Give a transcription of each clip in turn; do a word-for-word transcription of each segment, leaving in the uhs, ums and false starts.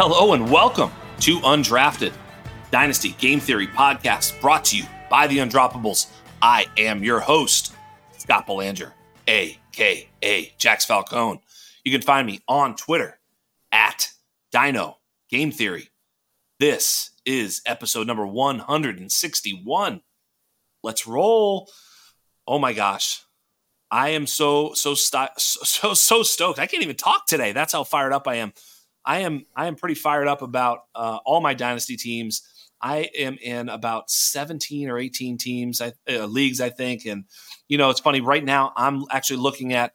Hello and welcome to Undrafted Dynasty Game Theory Podcast, brought to you by The Undroppables. I am your host, Scott Belanger, a k a. Jax Falcone. You can find me on Twitter at Dino Game Theory. This is episode number one hundred sixty-one. Let's roll. Oh my gosh. I am so, so, sti- so, so stoked. I can't even talk today. That's how fired up I am. I am, I am pretty fired up about uh, all my dynasty teams. I am in about seventeen or eighteen teams, I, uh, leagues, I think. And, you know, it's funny right now, I'm actually looking at,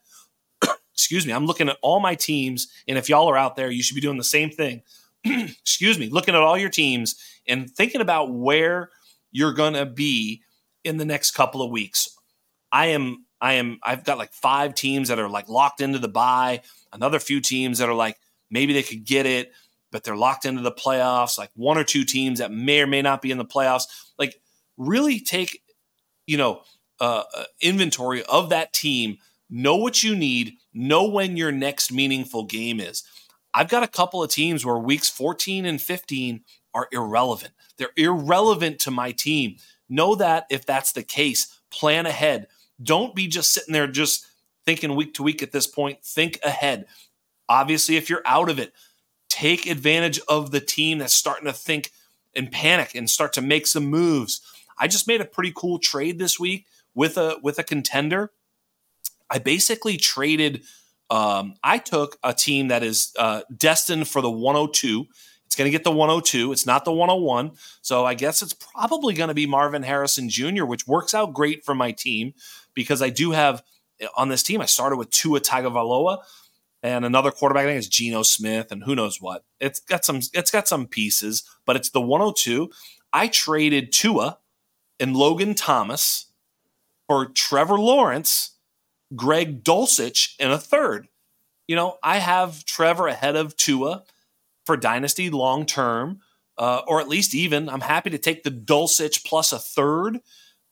excuse me, I'm looking at all my teams. And if y'all are out there, you should be doing the same thing. excuse me, looking at all your teams and thinking about where you're going to be in the next couple of weeks. I am, I am, I've got like five teams that are like locked into the bye, another few teams that are like, maybe they could get it, but they're locked into the playoffs, like one or two teams that may or may not be in the playoffs. Like really take, you know, uh, inventory of that team, know what you need, know when your next meaningful game is. I've got a couple of teams where weeks fourteen and fifteen are irrelevant. They're irrelevant to my team. Know that if that's the case, plan ahead. Don't be just sitting there just thinking week to week at this point. Think ahead. Obviously, if you're out of it, take advantage of the team that's starting to think and panic and start to make some moves. I just made a pretty cool trade this week with a with a contender. I basically traded. Um, I took a team that is uh, destined for the one oh two. It's going to get the one oh two. It's not the one oh one. So I guess it's probably going to be Marvin Harrison Junior, which works out great for my team because I do have on this team. I started with Tua Tagovailoa. And another quarterback, I think it's Geno Smith, and who knows what. It's got some. It's got some pieces, but it's the one oh two. I traded Tua and Logan Thomas for Trevor Lawrence, Greg Dulcich, and a third. You know, I have Trevor ahead of Tua for Dynasty long term, uh, or at least even. I'm happy to take the Dulcich plus a third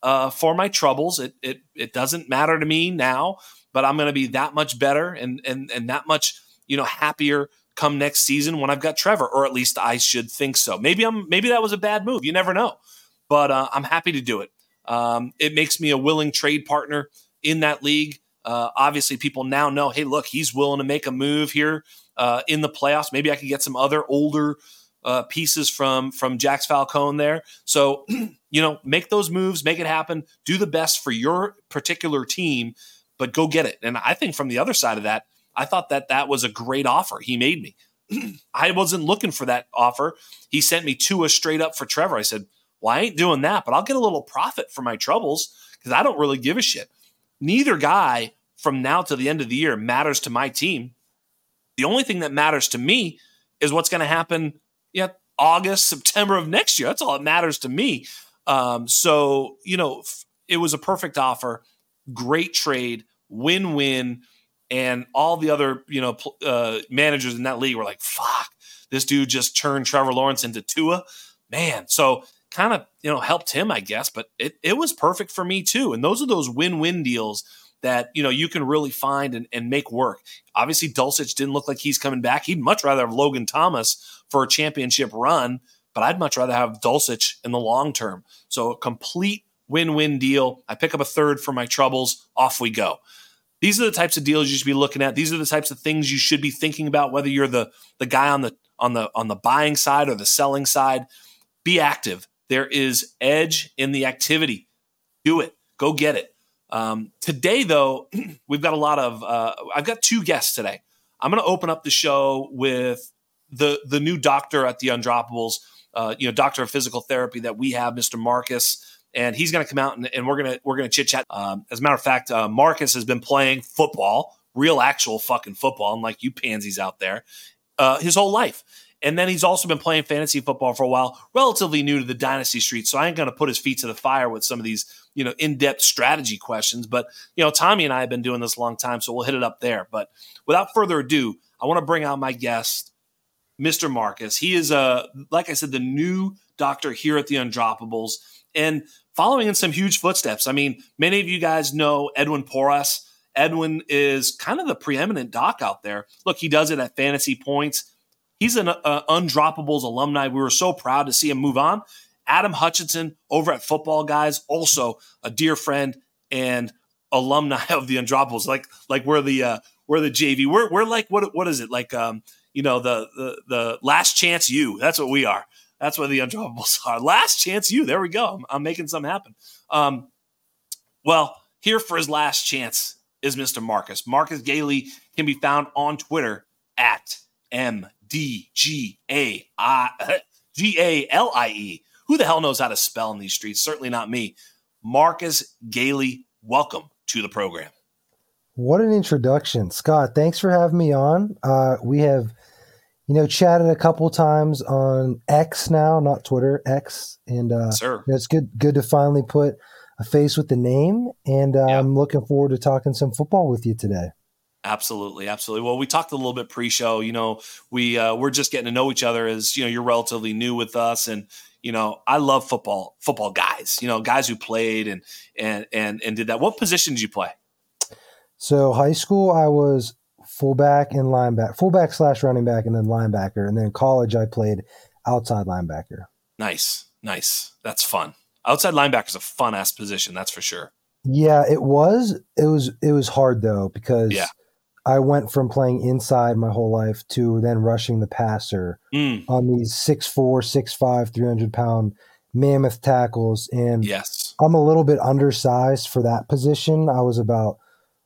uh, for my troubles. It it it doesn't matter to me now. But I'm going to be that much better and and and that much, you know, happier come next season when I've got Trevor, or at least I should think so. Maybe I'm maybe that was a bad move. You never know, but uh, I'm happy to do it. Um, it makes me a willing trade partner in that league. Uh, obviously, people now know, hey, look, he's willing to make a move here uh, in the playoffs. Maybe I can get some other older uh, pieces from from Jax Falcone there. So, you know, make those moves, make it happen, do the best for your particular team. But go get it. And I think from the other side of that, I thought that that was a great offer he made me. I wasn't looking for that offer. He sent me Tua straight up for Trevor. I said, well, I ain't doing that, but I'll get a little profit for my troubles because I don't really give a shit. Neither guy from now to the end of the year matters to my team. The only thing that matters to me is what's going to happen yeah, August, September of next year. That's all that matters to me. Um, so, you know, it was a perfect offer. Great trade. Win-win, and all the other you know uh, managers in that league were like, "Fuck, this dude just turned Trevor Lawrence into Tua, man." So kind of you know helped him, I guess, but it it was perfect for me too. And those are those win-win deals that you know you can really find and, and make work. Obviously, Dulcich didn't look like he's coming back. He'd much rather have Logan Thomas for a championship run, but I'd much rather have Dulcich in the long term. So a complete win-win deal. I pick up a third for my troubles. Off we go. These are the types of deals you should be looking at. These are the types of things you should be thinking about, whether you're the, the guy on the on the on the buying side or the selling side. Be active. There is edge in the activity. Do it. Go get it. Um, today, though, we've got a lot of uh, I've got two guests today. I'm going to open up the show with the the new doctor at the Undroppables, uh, you know, doctor of physical therapy that we have, Mister Marcus. And he's going to come out, and, and we're going to we're going to chit chat. Um, as a matter of fact, uh, Marcus has been playing football, real actual fucking football, unlike you pansies out there, uh, his whole life. And then he's also been playing fantasy football for a while, relatively new to the dynasty street. So I ain't going to put his feet to the fire with some of these, you know, in-depth strategy questions. But you know, Tommy and I have been doing this a long time, so we'll hit it up there. But without further ado, I want to bring out my guest, Mister Marcus. He is a uh, like I said, the new doctor here at the Undroppables, and following in some huge footsteps. I mean, many of you guys know Edwin Porras. Edwin is kind of the preeminent doc out there. Look, he does it at Fantasy Points. He's an uh, Undroppables alumni. We were so proud to see him move on. Adam Hutchinson over at Football Guys, also a dear friend and alumni of the Undroppables. Like, like we're the uh, we're the J V. We're we're like what what is it like? Um, you know the the the last chance you. That's what we are. That's what the Undroppables are. Last chance you. There we go. I'm, I'm making something happen. Um, well, here for his last chance is Mister Marcus. Marcus Gailey can be found on Twitter at M D G A I G A L I E. Who the hell knows how to spell in these streets? Certainly not me. Marcus Gailey, welcome to the program. What an introduction. Scott, thanks for having me on. Uh, we have, you know, chatted a couple times on X now, not Twitter, X. And uh, Sir. You know, it's good good to finally put a face with the name. And uh, yeah. I'm looking forward to talking some football with you today. Absolutely. Absolutely. Well, we talked a little bit pre-show, you know, we, uh, we're just getting to know each other as, you know, you're relatively new with us. And, you know, I love football, football guys, you know, guys who played and, and, and, and did that. What position did you play? So high school, I was fullback and linebacker, fullback slash running back, and then linebacker. And then college, I played outside linebacker. Nice. Nice. That's fun. Outside linebacker is a fun ass position. That's for sure. Yeah, it was, it was, it was hard though, because yeah. I went from playing inside my whole life to then rushing the passer mm. on these six four, six five, three hundred pound mammoth tackles. And yes. I'm a little bit undersized for that position. I was about,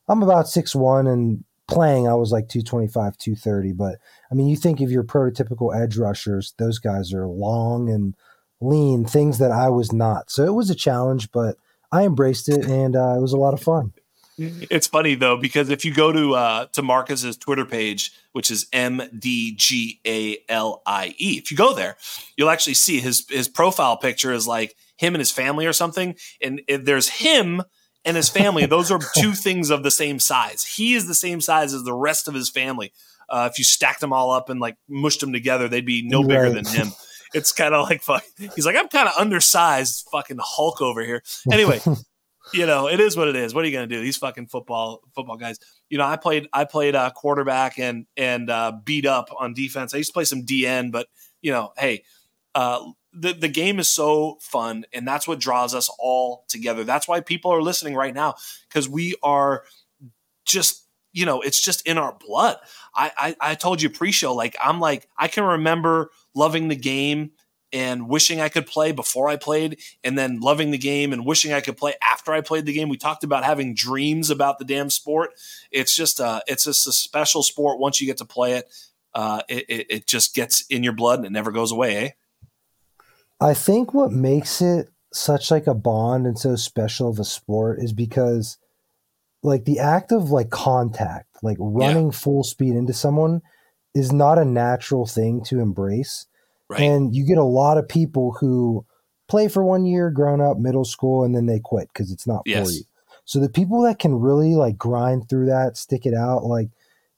I'm about six one, and playing I was like two twenty-five, two thirty. But I mean, you think of your prototypical edge rushers, those guys are long and lean, things that I was not. So it was a challenge, but I embraced it, and uh, it was a lot of fun. It's funny though, because if you go to uh, to Marcus's Twitter page, which is M D G A L I E, if you go there, you'll actually see his his profile picture is like him and his family or something, and there's him and his family. Those are two things of the same size. He is the same size as the rest of his family. Uh, if you stacked them all up and like mushed them together, they'd be no bigger right. than him. It's kind of like fuck. He's like, I'm kind of undersized, fucking Hulk over here. Anyway. You know, it is what it is. What are you going to do? These fucking football football guys. You know, I played I played uh, quarterback and and uh, beat up on defense. I used to play some D N, but you know, hey, uh, the the game is so fun, and that's what draws us all together. That's why people are listening right now, because we are just, you know, it's just in our blood. I, I I told you pre-show, like I'm like I can remember loving the game and wishing I could play before I played, and then loving the game and wishing I could play after I played the game. We talked about having dreams about the damn sport. It's just a, it's just a special sport. Once you get to play it, uh, it, it, it just gets in your blood and it never goes away. Eh? I think what makes it such like a bond and so special of a sport is because like the act of like contact, like running yeah. full speed into someone is not a natural thing to embrace. Right. And you get a lot of people who play for one year, grown up, middle school, and then they quit because it's not yes. for you. So the people that can really like grind through that, stick it out, like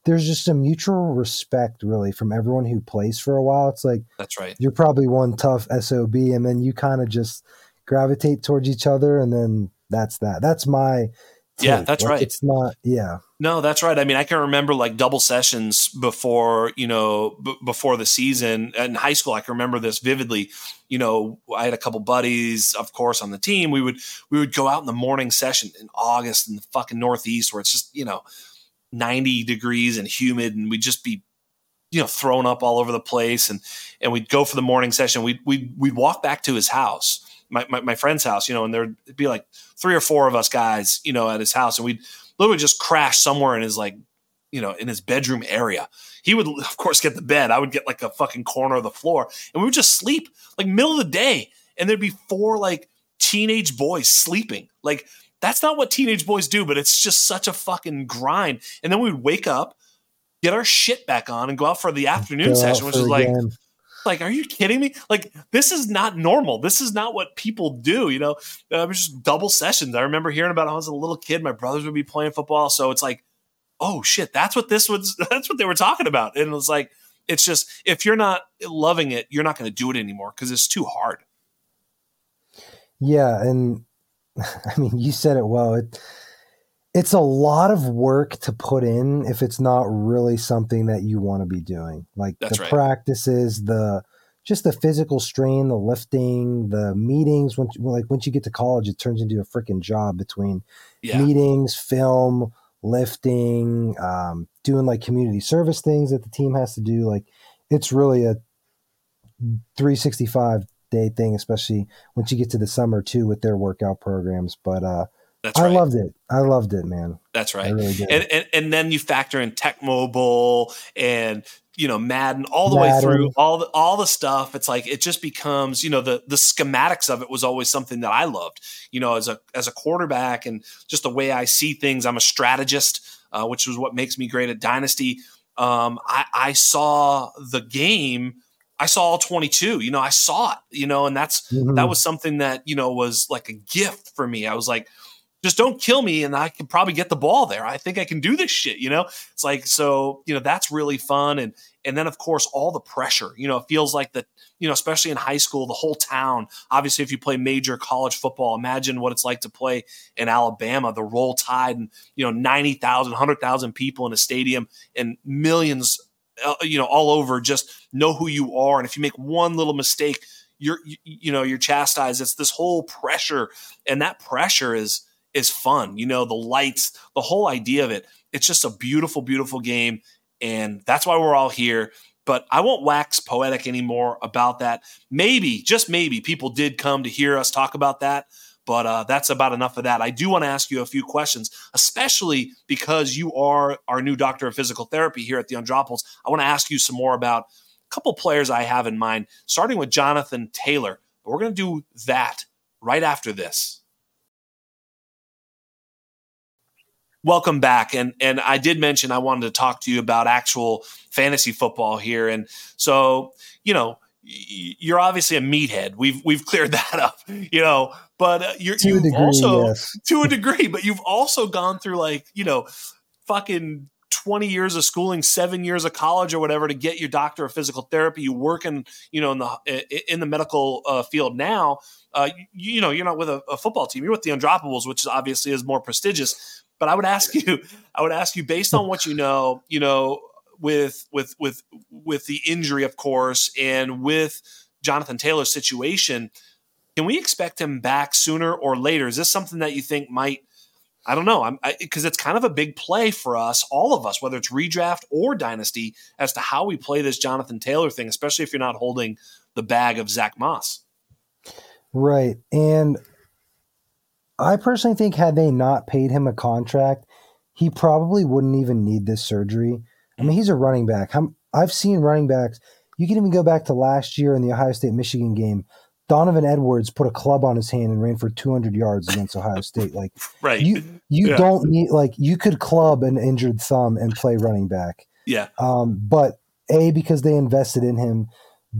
there's just a mutual respect really from everyone who plays for a while. It's like, that's right. You're probably one tough S O B, and then you kind of just gravitate towards each other, and then that's that. That's my take. Yeah, that's like, right. It's not, yeah. No, that's right. I mean, I can remember like double sessions before, you know, b- before the season in high school. I can remember this vividly. You know, I had a couple buddies, of course, on the team. We would we would go out in the morning session in August in the fucking Northeast where it's just, you know, ninety degrees and humid, and we'd just be, you know, thrown up all over the place. And and we'd go for the morning session. We'd we'd, we'd walk back to his house, my, my my friend's house, you know, and there'd be like three or four of us guys, you know, at his house, and we'd literally just crashed somewhere in his like, you know, in his bedroom area. He would, of course, get the bed. I would get like a fucking corner of the floor, and we would just sleep like middle of the day. And there'd be four like teenage boys sleeping. Like that's not what teenage boys do, but it's just such a fucking grind. And then we'd wake up, get our shit back on, and go out for the afternoon session, which is like, like, are you kidding me? Like, this is not normal. This is not what people do. You know, uh, it was just double sessions. I remember hearing about it when I was a little kid. My brothers would be playing football. So it's like, oh shit, that's what this was. That's what they were talking about. And it was like, it's just, if you're not loving it, you're not going to do it anymore because it's too hard. Yeah. And I mean, you said it well. It, it's a lot of work to put in if it's not really something that you want to be doing. Like That's the right. practices, the just the physical strain, the lifting, the meetings. Once, like once you get to college, it turns into a freaking job between yeah. meetings, film, lifting, um, doing like community service things that the team has to do. Like it's really a three sixty-five day thing, especially once you get to the summer too with their workout programs. But uh, That's I right. loved it. I loved it, man. That's right. I really did. And, and and then you factor in Tech Mobile and you know Madden all the Madden. way through all the, all the stuff. It's like it just becomes you know the the schematics of it was always something that I loved. You know, as a as a quarterback and just the way I see things. I'm a strategist, uh, which was what makes me great at Dynasty. Um, I, I saw the game. I saw all twenty-two, you know, I saw it, you know, and that's, mm-hmm. that was something that, you know, was like a gift for me. I was like, just don't kill me. And I can probably get the ball there. I think I can do this shit, you know, it's like, so, you know, that's really fun. And, and then of course, all the pressure, you know, it feels like the, you know, especially in high school, the whole town, obviously if you play major college football, imagine what it's like to play in Alabama, the Roll Tide and, you know, ninety thousand, one hundred thousand people in a stadium and millions you know, all over, just know who you are. And if you make one little mistake, you're, you, you know, you're chastised. It's this whole pressure, and that pressure is, is fun. You know, the lights, the whole idea of it, it's just a beautiful, beautiful game. And that's why we're all here, but I won't wax poetic anymore about that. Maybe, just maybe people did come to hear us talk about that, but uh, that's about enough of that. I do want to ask you a few questions, especially because you are our new doctor of physical therapy here at the Undroppables. I want to ask you some more about a couple players I have in mind, starting with Jonathan Taylor. But we're going to do that right after this. Welcome back. And and I did mention I wanted to talk to you about actual fantasy football here. And so, you know, you're obviously a meathead. We've we've cleared that up, you know, but uh, you're to a degree, also yes. to a degree, but you've also gone through like, you know, fucking twenty years of schooling, seven years of college or whatever to get your doctor of physical therapy. You work in, you know, in the, in the medical uh, field now, uh, you, you know, you're not with a, a football team, you're with the Undroppables, which obviously is more prestigious, but I would ask you, I would ask you based on what you know, you know, with with with with the injury, of course, and with Jonathan Taylor's situation, can we expect him back sooner or later? Is this something that you think might, I don't know, I'm because it's kind of a big play for us, all of us, whether it's redraft or dynasty, as to how we play this Jonathan Taylor thing, especially if you're not holding the bag of Zach Moss. Right. And I personally think had they not paid him a contract, he probably wouldn't even need this surgery. I mean, he's a running back. I'm, I've seen running backs. You can even go back to last year in the Ohio State-Michigan game. Donovan Edwards put a club on his hand and ran for two hundred yards against Ohio State. Like, right. You you yeah. don't need – like, you could club an injured thumb and play running back. Yeah. Um, but, A, because they invested in him.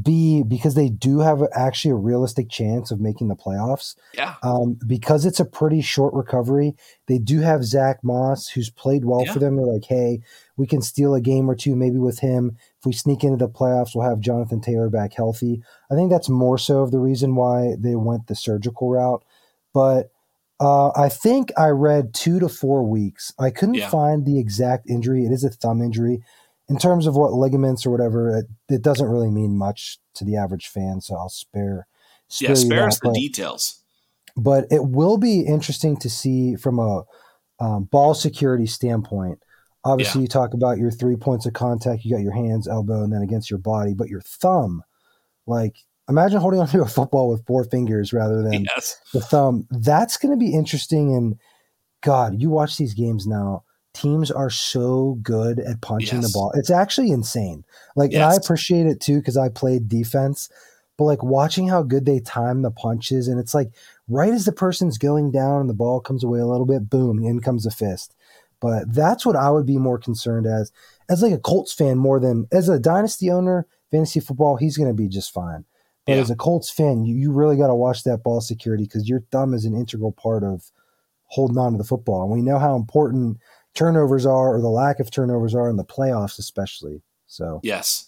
B, because they do have actually a realistic chance of making the playoffs. Yeah. Um, because it's a pretty short recovery, they do have Zach Moss, who's played well yeah. for them. They're like, hey, we can steal a game or two maybe with him. If we sneak into the playoffs, we'll have Jonathan Taylor back healthy. I think that's more so of the reason why they went the surgical route. But uh, I think I read two to four weeks. I couldn't yeah. find the exact injury. It is a thumb injury. In terms of what ligaments or whatever, it, it doesn't really mean much to the average fan, so I'll spare, spare yeah, spare us the details. But it will be interesting to see from a um, ball security standpoint. Obviously, yeah. you talk about your three points of contact. You got your hands, elbow, and then against your body. But your thumb, like imagine holding onto a football with four fingers rather than yes. the thumb. That's going to be interesting. And, God, you watch these games now. Teams are so good at punching yes. the ball. It's actually insane. Like, yes. and I appreciate it too, because I played defense, but like watching how good they time the punches. And it's like, right as the person's going down and the ball comes away a little bit, boom, in comes a fist. But that's what I would be more concerned as, as like a Colts fan, more than as a dynasty owner, fantasy football, he's going to be just fine. But yeah. as a Colts fan, you, you really got to watch that ball security because your thumb is an integral part of holding on to the football. And we know how important turnovers are, or the lack of turnovers are in the playoffs, especially. So, yes.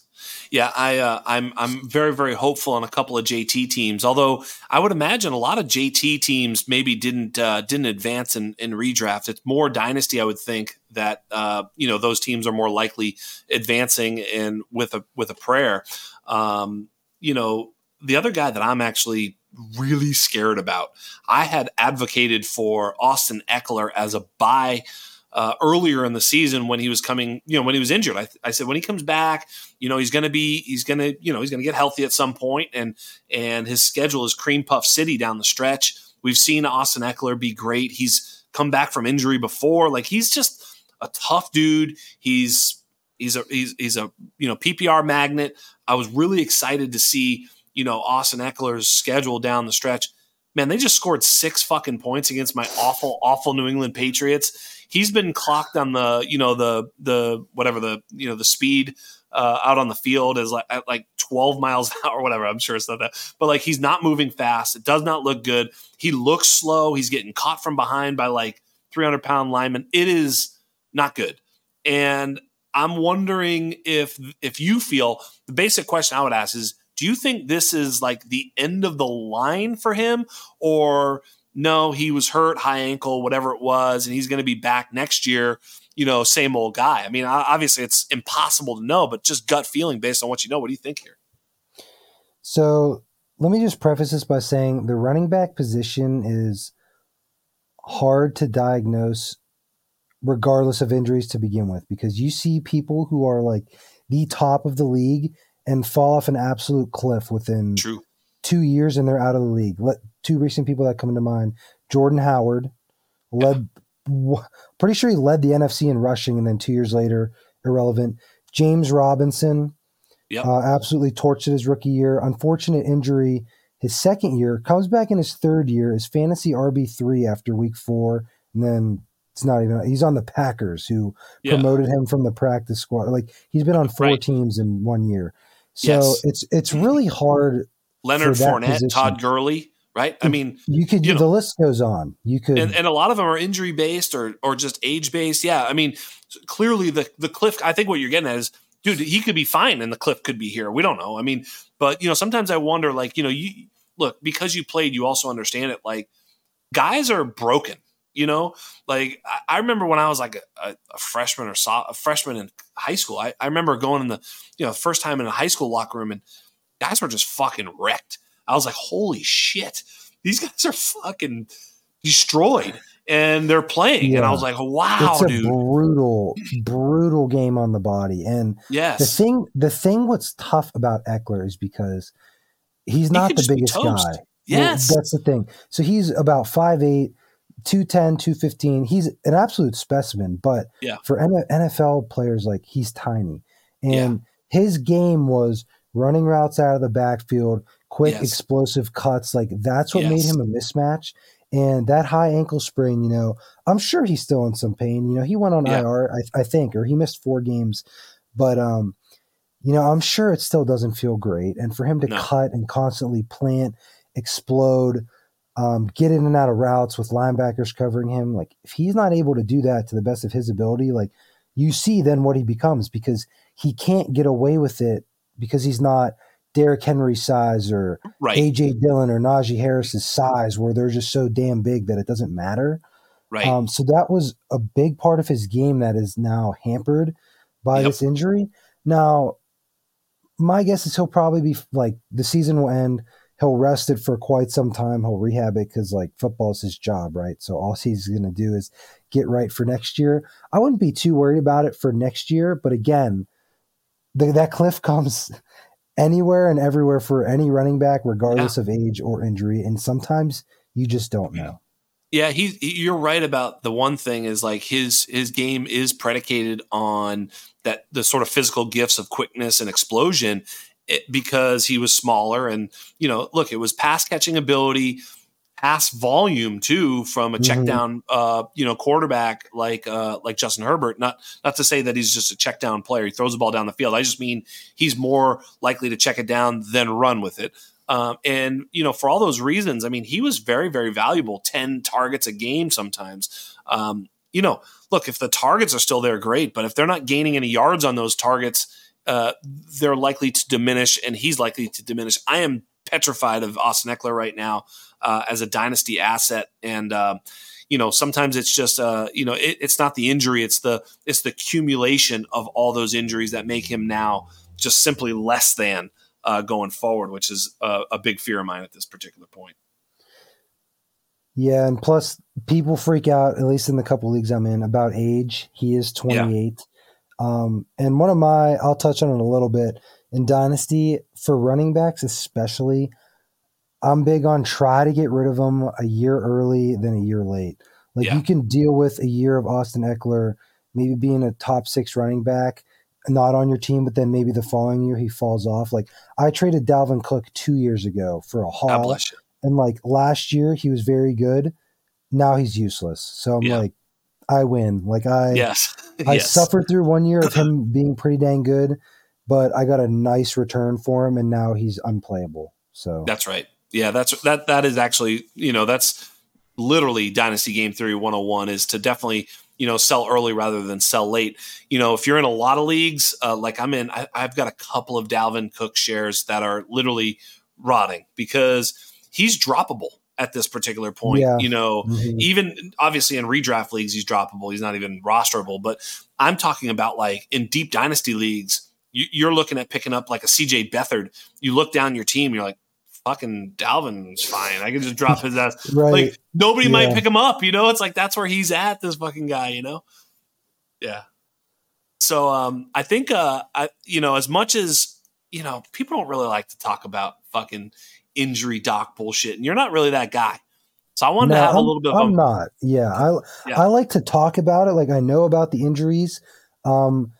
Yeah, I, uh, I'm I'm very, very hopeful on a couple of J T teams, although I would imagine a lot of J T teams maybe didn't uh, didn't advance in, in redraft. It's more dynasty, I would think, that uh, you know those teams are more likely advancing and with a with a prayer. Um, you know, the other guy that I'm actually really scared about, I had advocated for Austin Ekeler as a buy Uh, earlier in the season when he was coming, you know, when he was injured, I, th- I said, when he comes back, you know, he's going to be, he's going to, you know, he's going to get healthy at some point, and, and his schedule is cream puff city down the stretch. We've seen Austin Ekeler be great. He's come back from injury before. Like, he's just a tough dude. He's, he's a, he's, he's a, you know, P P R magnet. I was really excited to see, you know, Austin Ekeler's schedule down the stretch. Man, they just scored six fucking points against my awful, awful New England Patriots. He's been clocked on the, you know, the the whatever the, you know, the speed uh, out on the field is like at like twelve miles an hour or whatever. I'm sure it's not that, but like, he's not moving fast. It does not look good. He looks slow. He's getting caught from behind by like three hundred pound linemen. It is not good. And I'm wondering if if you feel the basic question I would ask is, do you think this is like the end of the line for him, or no, he was hurt, high ankle, whatever it was, and he's going to be back next year, you know, same old guy? I mean, obviously it's impossible to know, but just gut feeling based on what you know, what do you think here? So let me just preface this by saying the running back position is hard to diagnose regardless of injuries to begin with, because you see people who are like the top of the league and fall off an absolute cliff within True. two years and they're out of the league. Let, two recent people that come to mind, Jordan Howard, led, yeah. pretty sure he led the N F C in rushing, and then two years later, irrelevant. James Robinson, yep. uh, absolutely torched it his rookie year. Unfortunate injury his second year, comes back in his third year, is fantasy R B three after week four, and then it's not even – he's on the Packers, who yeah. promoted him from the practice squad. Like, he's been on four right. teams in one year. So yes. it's it's really hard. Leonard Fournette, position. Todd Gurley, right? I mean, you could you the know, list goes on. You could, and, and a lot of them are injury based or or just age based. Yeah, I mean, clearly the the cliff. I think what you're getting at is, dude, he could be fine, and the cliff could be here. We don't know. I mean, but you know, sometimes I wonder, like, you know, you look, because you played, you also understand it. Like, guys are broken. You know, like I remember when I was like a, a freshman or so, a freshman in high school, I, I remember going in the, you know, first time in a high school locker room, and guys were just fucking wrecked. I was like, holy shit, these guys are fucking destroyed and they're playing. Yeah. And I was like, wow, it's a dude. brutal, brutal game on the body. And yes. the thing, the thing what's tough about Ekeler is because he's not he the biggest guy. Yes. Well, that's the thing. So he's about five eight two ten, two fifteen He's an absolute specimen, but yeah. for N F L players, like, he's tiny. And yeah. his game was running routes out of the backfield, quick, yes. explosive cuts. Like, that's what yes. made him a mismatch. And that high ankle sprain, you know, I'm sure he's still in some pain. You know, he went on yeah. I R, I, I think, or he missed four games. But, um, you know, I'm sure it still doesn't feel great. And for him to no. cut and constantly plant, explode, Um, get in and out of routes with linebackers covering him. Like, if he's not able to do that to the best of his ability, like, you see then what he becomes, because he can't get away with it because he's not Derrick Henry size or right. A J Dillon or Najee Harris's size, where they're just so damn big that it doesn't matter. Right. Um, so that was a big part of his game that is now hampered by yep. this injury. Now, my guess is he'll probably be like, the season will end. He'll rest it for quite some time. He'll rehab it because, like, football is his job, right? So all he's going to do is get right for next year. I wouldn't be too worried about it for next year. But, again, the, that cliff comes anywhere and everywhere for any running back, regardless yeah. of age or injury. And sometimes you just don't know. Yeah, he, you're right about the one thing is, like, his his game is predicated on that the sort of physical gifts of quickness and explosion. It, because he was smaller, and, you know, look, it was pass catching ability, pass volume too, from a mm-hmm. check down, uh, you know, quarterback like, uh, like Justin Herbert. Not, not to say that he's just a check down player. He throws the ball down the field. I just mean he's more likely to check it down than run with it. Um, and, you know, for all those reasons, I mean, he was very, very valuable. ten targets a game sometimes. Um, you know, look, if the targets are still there, great, but if they're not gaining any yards on those targets, uh, they're likely to diminish, and he's likely to diminish. I am petrified of Austin Ekeler right now uh, as a dynasty asset, and uh, you know, sometimes it's just uh, you know, it, it's not the injury, it's the it's the accumulation of all those injuries that make him now just simply less than uh, going forward, which is uh, a big fear of mine at this particular point. Yeah, and plus people freak out, at least in the couple leagues I'm in, about age. He is twenty-eight. Yeah. Um, and one of my, I'll touch on it a little bit, in Dynasty, for running backs especially, I'm big on try to get rid of them a year early than a year late. Like yeah. you can deal with a year of Austin Ekeler maybe being a top six running back, not on your team, but then maybe the following year he falls off. Like I traded Dalvin Cook two years ago for a haul. And like last year he was very good. Now he's useless. So I'm yeah. like, I win. Like I, yes. I yes. suffered through one year of him being pretty dang good, but I got a nice return for him, and now he's unplayable. So that's right. Yeah, that's that. That is actually, you know, that's literally Dynasty Game Theory one oh one, is to definitely, you know, sell early rather than sell late. You know, if you're in a lot of leagues, uh, like I'm in, I, I've got a couple of Dalvin Cook shares that are literally rotting because he's droppable at this particular point. Yeah. You know, mm-hmm. even obviously in redraft leagues, he's droppable. He's not even rosterable, but I'm talking about like in deep dynasty leagues, you, you're looking at picking up like a C J Beathard. You look down your team, you're like, fucking Dalvin's fine. I can just drop his ass. Right. Like nobody yeah. might pick him up. You know, it's like, that's where he's at, this fucking guy, you know? Yeah. So um, I think, uh, I, you know, as much as, you know, people don't really like to talk about fucking injury doc bullshit, and you're not really that guy. So I wanted no, to have I'm, a little bit of I'm a, not. Yeah. I yeah. I like to talk about it. Like I know about the injuries. Um,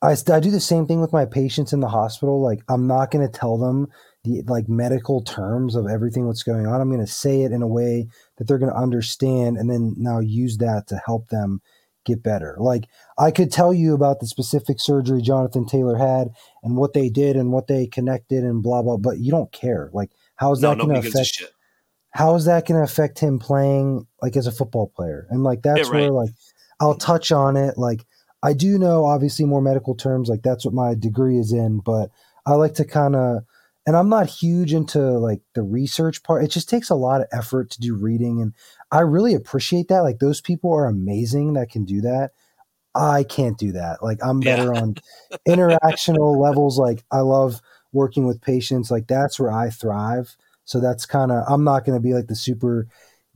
I, I do the same thing with my patients in the hospital. Like I'm not going to tell them the like medical terms of everything what's going on. I'm going to say it in a way that they're going to understand, and then now use that to help them get better. Like I could tell you about the specific surgery Jonathan Taylor had and what they did and what they connected and blah, blah, but you don't care. Like, How is no, that going to affect? How is that going to affect him playing like as a football player? And like that's yeah, right. where like I'll touch on it. Like I do know obviously more medical terms. Like that's what my degree is in. But I like to kind of, and I'm not huge into like the research part. It just takes a lot of effort to do reading, and I really appreciate that. Like those people are amazing that can do that. I can't do that. Like I'm better yeah. on interactional levels. Like I love working with patients, like that's where I thrive. So that's kind of, I'm not going to be like the super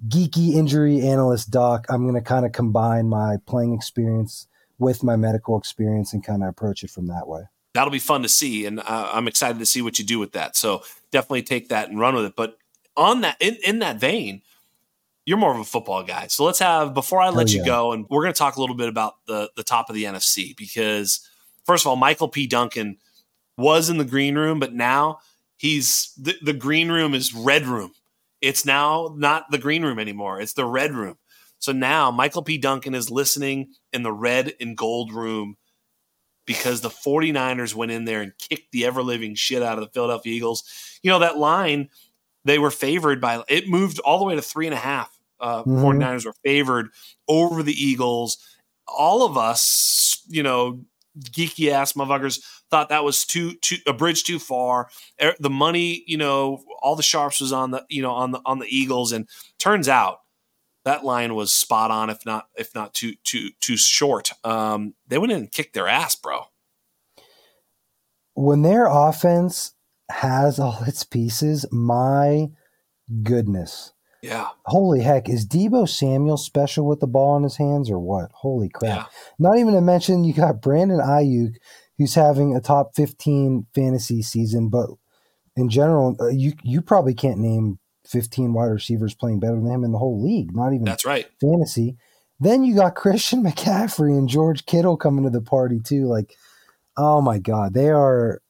geeky injury analyst doc. I'm going to kind of combine my playing experience with my medical experience and kind of approach it from that way. That'll be fun to see. And uh, I'm excited to see what you do with that. So definitely take that and run with it. But on that, in, in that vein, you're more of a football guy. So let's have, before I let oh, yeah. you go, and we're going to talk a little bit about the the top of the N F C, because first of all, Michael P. Duncan was in the green room, but now he's the, the green room is red room. It's now not the green room anymore. It's the red room. So now Michael P. Duncan is listening in the red and gold room because the 49ers went in there and kicked the ever living shit out of the Philadelphia Eagles. You know, that line, they were favored by, it moved all the way to three and a half. Uh, mm-hmm. 49ers were favored over the Eagles. All of us, you know, geeky ass motherfuckers thought that was too too a bridge too far. The money, you know, all the sharps was on the you know on the on the Eagles, and turns out that line was spot on, if not if not too too too short. Um, they went in and kicked their ass, bro. When their offense has all its pieces, my goodness, yeah, holy heck, is Deebo Samuel special with the ball in his hands or what? Holy crap! Yeah. Not even to mention you got Brandon Ayuk, who's having a top fifteen fantasy season, but in general, uh, you you probably can't name fifteen wide receivers playing better than him in the whole league, not even That's right. fantasy. Then you got Christian McCaffrey and George Kittle coming to the party too. Like, oh my God, they are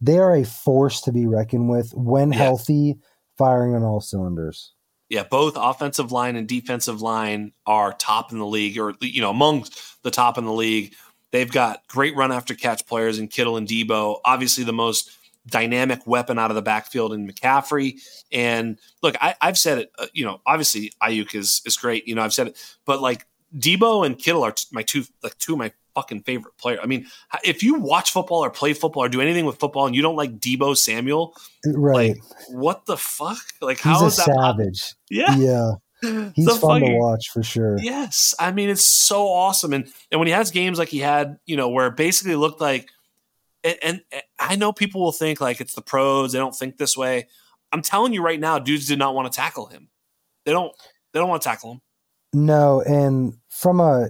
they are a force to be reckoned with when yeah. healthy, firing on all cylinders. Yeah, both offensive line and defensive line are top in the league, or you know, among the top in the league. They've got great run after catch players in Kittle and Deebo, obviously the most dynamic weapon out of the backfield in McCaffrey. And look, I, I've said it, uh, you know, obviously Ayuk is, is great. You know, I've said it, but like Deebo and Kittle are my two, like two of my fucking favorite players. I mean, if you watch football or play football or do anything with football and you don't like Deebo Samuel, right? Like, what the fuck? Like, he's how is that savage? Yeah, yeah, he's so fun fucking, to watch for sure. Yes, I mean, it's so awesome, and and when he has games like he had, you know, where it basically looked like, and, and, and I know people will think like it's the pros; they don't think this way. I'm telling you right now, dudes did not want to tackle him. They don't. They don't want to tackle him. No, and from a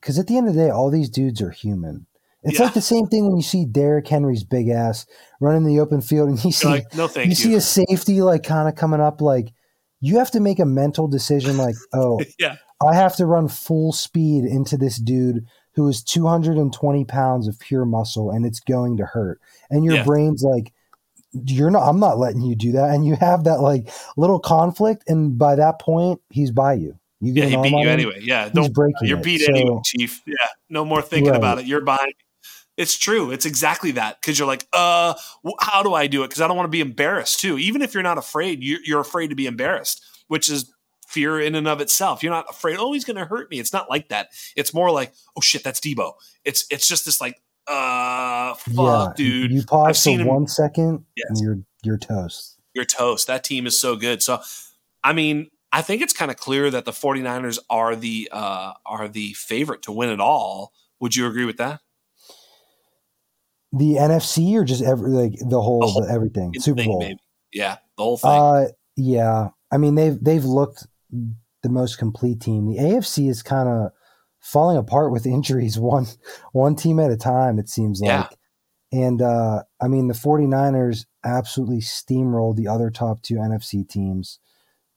because at the end of the day, all these dudes are human. It's yeah. like the same thing when you see Derrick Henry's big ass running the open field, and you see like, no, thank you, you see a safety like kind of coming up. Like you have to make a mental decision, like oh, yeah. I have to run full speed into this dude who is two hundred twenty pounds of pure muscle, and it's going to hurt. And your yeah. brain's like, you're not. I'm not letting you do that. And you have that like little conflict, and by that point, he's by you. You yeah, he beat you him. Anyway. Yeah, don't break you. You're beat so, anyway, Chief. Yeah, no more thinking right. about it. You're buying. It's true. It's exactly that because you're like, uh, how do I do it? Because I don't want to be embarrassed too. Even if you're not afraid, you're afraid to be embarrassed, which is fear in and of itself. You're not afraid. Oh, he's going to hurt me. It's not like that. It's more like, oh shit, that's Deebo. It's it's just this like, uh, fuck, yeah, dude. You pause for one him. second, yes. and you're you're toast. You're toast. That team is so good. So, I mean. I think it's kind of clear that the 49ers are the uh, are the favorite to win it all. Would you agree with that? The N F C or just every like the whole, the whole the everything Super Bowl, maybe. Yeah, the whole thing. Uh, yeah, I mean they've they've looked the most complete team. The A F C is kind of falling apart with injuries, one one team at a time. It seems yeah. like, and uh, I mean the 49ers absolutely steamrolled the other top two N F C teams.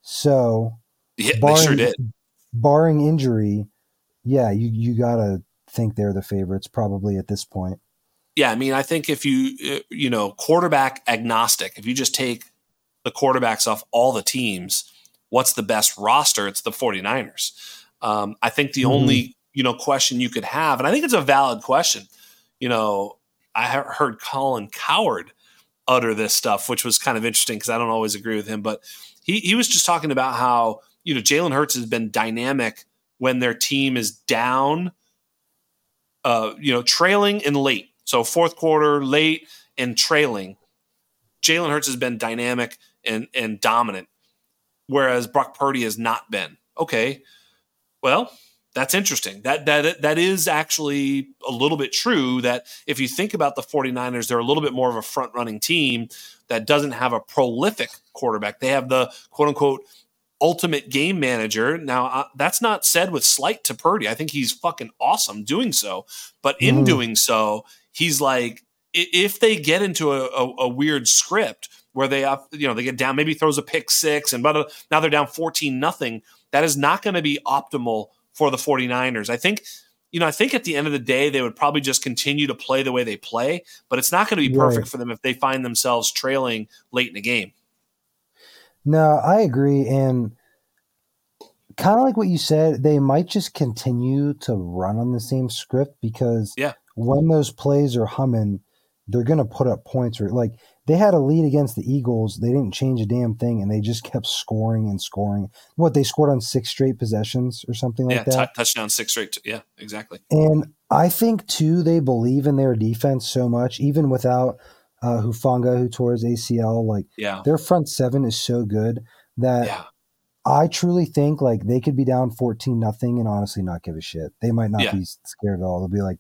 So, yeah, barring, they sure did. barring injury, yeah, you, you got to think they're the favorites probably at this point. Yeah, I mean, I think if you, you know, quarterback agnostic, if you just take the quarterbacks off all the teams, what's the best roster? It's the 49ers. Um, I think the mm-hmm. only, you know, question you could have, and I think it's a valid question, you know, I heard Colin Cowherd utter this stuff, which was kind of interesting because I don't always agree with him, but He he was just talking about how, you know, Jalen Hurts has been dynamic when their team is down, uh, you know, trailing and late. So fourth quarter, late and trailing. Jalen Hurts has been dynamic and, and dominant, whereas Brock Purdy has not been. Okay, well, that's interesting. That, that, that is actually a little bit true that if you think about the 49ers, they're a little bit more of a front-running team that doesn't have a prolific quarterback. They have the quote-unquote ultimate game manager. Now, uh, that's not said with slight to Purdy. I think he's fucking awesome doing so. But in mm-hmm. doing so, he's like, if they get into a, a, a weird script where they up, you know, they get down, maybe throws a pick six, and but now they're down fourteen nothing, that is not going to be optimal for the 49ers. I think, you know, I think at the end of the day, they would probably just continue to play the way they play, but it's not going to be perfect right. for them if they find themselves trailing late in the game. No, I agree. And kind of like what you said, they might just continue to run on the same script because yeah. when those plays are humming, they're going to put up points. Or like they had a lead against the Eagles. They didn't change a damn thing, and they just kept scoring and scoring. What, they scored on six straight possessions or something like yeah, that? Yeah, t- touchdown six straight. T- yeah, exactly. And I think, too, they believe in their defense so much, even without uh, Hufanga, who tore his A C L. Like yeah. their front seven is so good that yeah. I truly think like they could be down fourteen nothing and honestly not give a shit. They might not yeah. be scared at all. They'll be like,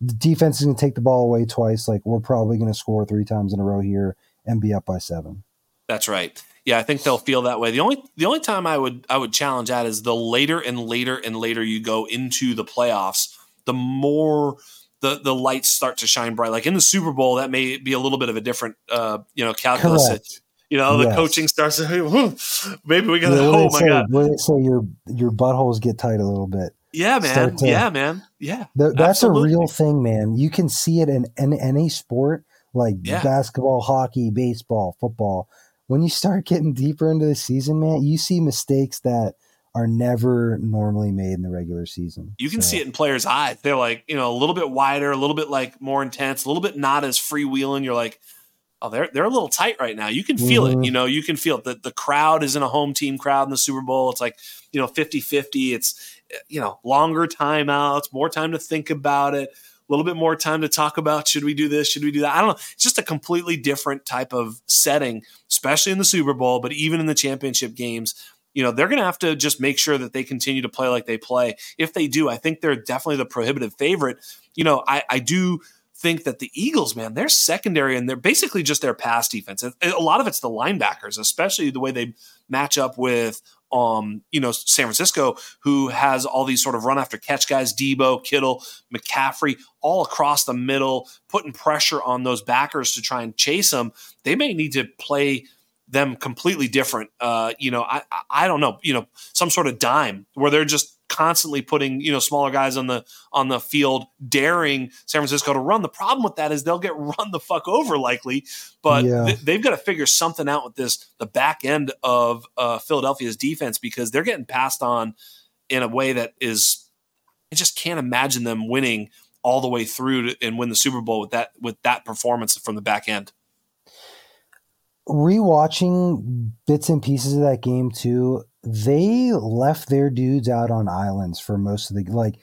the defense is going to take the ball away twice. Like, we're probably going to score three times in a row here and be up by seven. That's right. Yeah, I think they'll feel that way. The only the only time I would I would challenge that is the later and later and later you go into the playoffs, the more the the lights start to shine bright. Like in the Super Bowl, that may be a little bit of a different uh, you know calculus. Correct. You know, the yes. coaching starts to hey, maybe we got to. Oh my say, god! What they say, your your buttholes get tight a little bit. Yeah, man. To, yeah, man. Yeah. The, that's absolutely. a real thing, man. You can see it in, in, in any sport, like yeah. basketball, hockey, baseball, football. When you start getting deeper into the season, man, you see mistakes that are never normally made in the regular season. You can so. see it in players' eyes. They're like, you know, a little bit wider, a little bit like more intense, a little bit not as freewheeling. You're like, oh, they're they're a little tight right now. You can feel mm-hmm. it. You know, you can feel it. The, the crowd isn't a home team crowd in the Super Bowl. It's like, you know, fifty-fifty. It's you know, longer timeouts, more time to think about it, a little bit more time to talk about should we do this, should we do that. I don't know. It's just a completely different type of setting, especially in the Super Bowl, but even in the championship games. You know, they're going to have to just make sure that they continue to play like they play. If they do, I think they're definitely the prohibitive favorite. You know, I, I do think that the Eagles, man, they're secondary and they're basically just their pass defense. A lot of it's the linebackers, especially the way they match up with, um, you know, San Francisco, who has all these sort of run after catch guys, Deebo, Kittle, McCaffrey, all across the middle, putting pressure on those backers to try and chase them. They may need to play them completely different. Uh, you know, I, I don't know, you know, some sort of dime where they're just constantly putting, you know, smaller guys on the, on the field, daring San Francisco to run. The problem with that is they'll get run the fuck over likely, but yeah. th- they've got to figure something out with this, the back end of uh, Philadelphia's defense, because they're getting passed on in a way that is, I just can't imagine them winning all the way through to, and win the Super Bowl with that, with that performance from the back end. Rewatching bits and pieces of that game too, they left their dudes out on islands for most of the, like,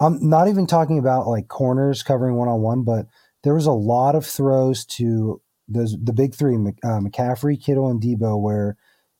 I'm not even talking about like corners covering one-on-one, but there was a lot of throws to those, the big three, uh, McCaffrey, Kittle, and Deebo, where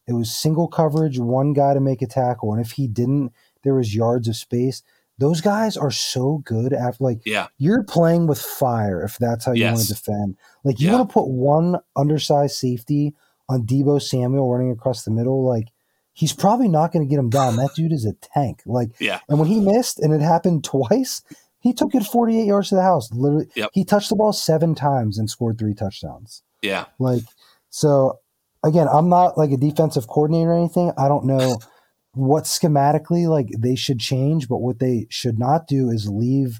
it was single coverage, one guy to make a tackle. And if he didn't, there was yards of space. Those guys are so good at, like, yeah. you're playing with fire if that's how you yes. want to defend. Like, you yeah. want to put one undersized safety on Deebo Samuel running across the middle, like, he's probably not going to get him down. That dude is a tank. Like, yeah. And when he missed, and it happened twice, he took it forty-eight yards to the house. Literally, yep. He touched the ball seven times and scored three touchdowns. Yeah. Like, so, again, I'm not, like, a defensive coordinator or anything. I don't know what schematically like they should change, but what they should not do is leave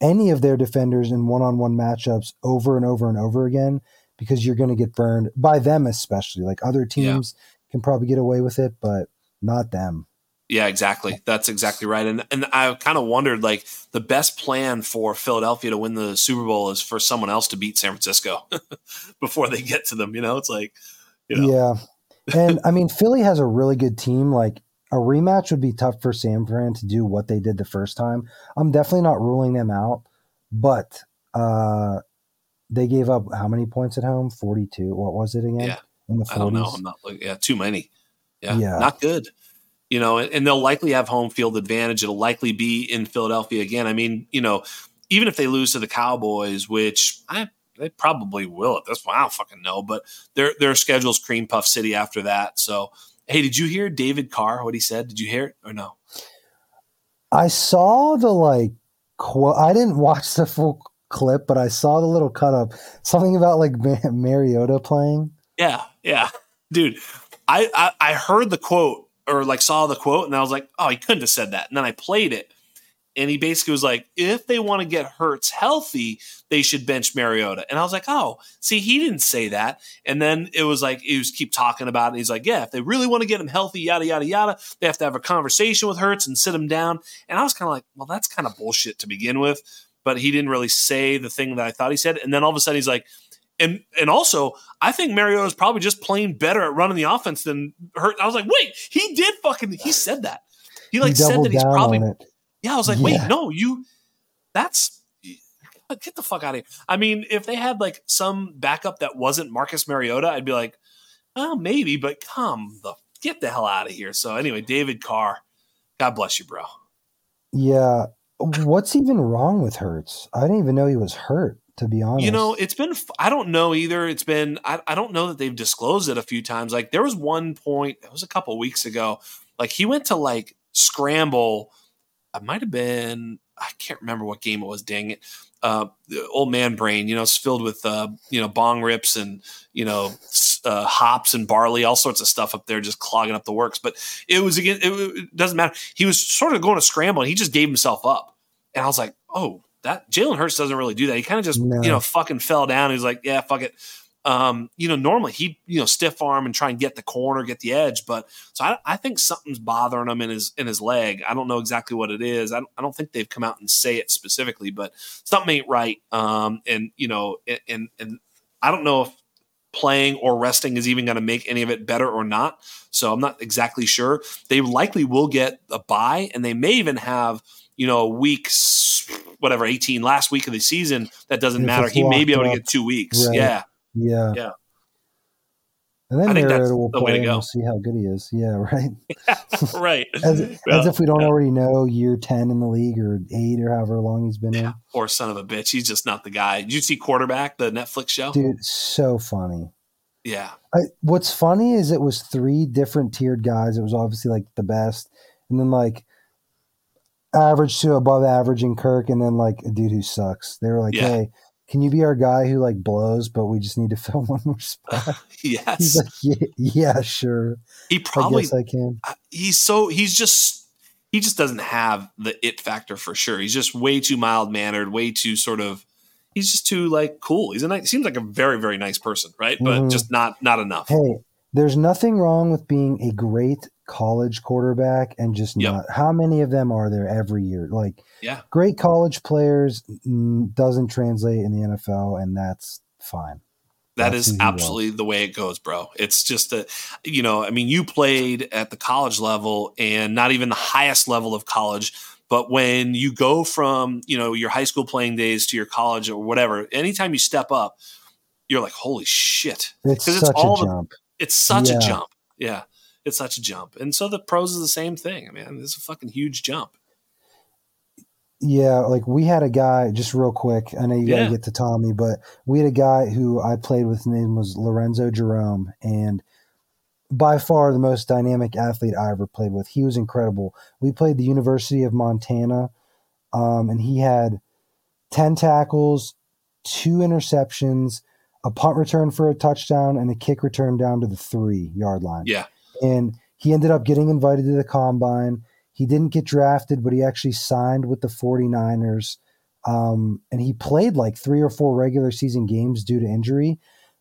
any of their defenders in one-on-one matchups over and over and over again, because you're going to get burned by them, especially like other teams yeah. can probably get away with it, but not them. Yeah, exactly. That's exactly right. And and I kind of wondered, like, the best plan for Philadelphia to win the Super Bowl is for someone else to beat San Francisco before they get to them. You know, it's like, you know. Yeah. And I mean, Philly has a really good team. Like, a rematch would be tough for San Fran to do what they did the first time. I'm definitely not ruling them out, but uh, they gave up how many points at home? forty-two. What was it again? Yeah. In the forties? I don't know. I'm not looking. Yeah, too many. Yeah. yeah. Not good. You know, and, and they'll likely have home field advantage. It'll likely be in Philadelphia again. I mean, you know, even if they lose to the Cowboys, which I they probably will at this point, I don't fucking know, but their their schedule's cream puff city after that. So, hey, did you hear David Carr, what he said? Did you hear it or no? I saw the, like, quote. I didn't watch the full clip, but I saw the little cut up. Something about, like, Mar- Mariota playing. Yeah, yeah. Dude, I, I, I heard the quote or, like, saw the quote, and I was like, oh, he couldn't have said that. And then I played it, and he basically was like, if they want to get Hurts healthy, they should bench Mariota. And I was like, oh, see, he didn't say that. And then it was like, he was keep talking about it. And he's like, yeah, if they really want to get him healthy, yada, yada, yada, they have to have a conversation with Hurts and sit him down. And I was kind of like, well, that's kind of bullshit to begin with. But he didn't really say the thing that I thought he said. And then all of a sudden he's like, and and also, I think Mariota is probably just playing better at running the offense than Hurts. I was like, wait, he did fucking, he said that. He like he said that he's probably – Yeah, I was like, yeah. wait, no, you, that's, get the fuck out of here. I mean, if they had like some backup that wasn't Marcus Mariota, I'd be like, oh, maybe, but come the, get the hell out of here. So anyway, David Carr, God bless you, bro. Yeah. What's even wrong with Hurts? I didn't even know he was hurt, to be honest. You know, it's been, I don't know either. It's been, I, I don't know that they've disclosed it a few times. Like there was one point, it was a couple weeks ago, like he went to like scramble. I might have been, I can't remember what game it was, dang it. Uh, old man brain, you know, it's filled with, uh, you know, bong rips and, you know, uh, hops and barley, all sorts of stuff up there just clogging up the works. But it was, again, it, it doesn't matter. He was sort of going to scramble and he just gave himself up. And I was like, oh, that Jalen Hurts doesn't really do that. He kind of just, no. you know, fucking fell down. He was like, yeah, fuck it. Um, you know, normally he, you know, stiff arm and try and get the corner, get the edge. But so I, I think something's bothering him in his, in his leg. I don't know exactly what it is. I don't, I don't think they've come out and say it specifically, but something ain't right. Um, and, you know, and, and, and I don't know if playing or resting is even going to make any of it better or not. So I'm not exactly sure. They likely will get a bye, and they may even have, you know, weeks, whatever, eighteen last week of the season. That doesn't it's matter. He may be able up. to get two weeks. Right. Yeah. Yeah. Yeah. And then Mariota will the play way to go. And we'll see how good he is. Yeah, right. Yeah, right. as, well, as if we don't yeah. already know year ten in the league or eight or however long he's been yeah. in. Poor son of a bitch. He's just not the guy. Did you see Quarterback, the Netflix show? Dude, so funny. Yeah. I, what's funny is it was three different tiered guys. It was obviously like the best. And then like average to above average in Kirk. And then like a dude who sucks. They were like, yeah. hey. Can you be our guy who like blows, but we just need to fill one more spot? Yes. He's like, yeah, yeah, sure. He probably, I guess I can. He's so, he's just, he just doesn't have the it factor for sure. He's just way too mild mannered, way too sort of, he's just too like cool. He's a nice, seems like a very, very nice person, right? But mm-hmm. just not, not enough. Hey, there's nothing wrong with being a great college quarterback and just yep. not. How many of them are there every year? Like, yeah, great college players doesn't translate in the N F L, and that's fine. That that's is absolutely well. the way it goes, bro. It's just a, you know, I mean, you played at the college level and not even the highest level of college. But when you go from, you know, your high school playing days to your college or whatever, anytime you step up, you're like, holy shit. It's such it's all a jump. The, it's such yeah. a jump. Yeah. It's such a jump. And so the pros is the same thing. I mean, it's a fucking huge jump. Yeah. Like we had a guy just real quick. I know you yeah. got to get to Tommy, but we had a guy who I played with. His name was Lorenzo Jerome. And by far the most dynamic athlete I ever played with. He was incredible. We played the University of Montana. Um, and he had ten tackles, two interceptions, a punt return for a touchdown, and a kick return down to the three yard line. Yeah. And he ended up getting invited to the combine. He didn't get drafted, but he actually signed with the forty-niners. Um, and he played like three or four regular season games due to injury.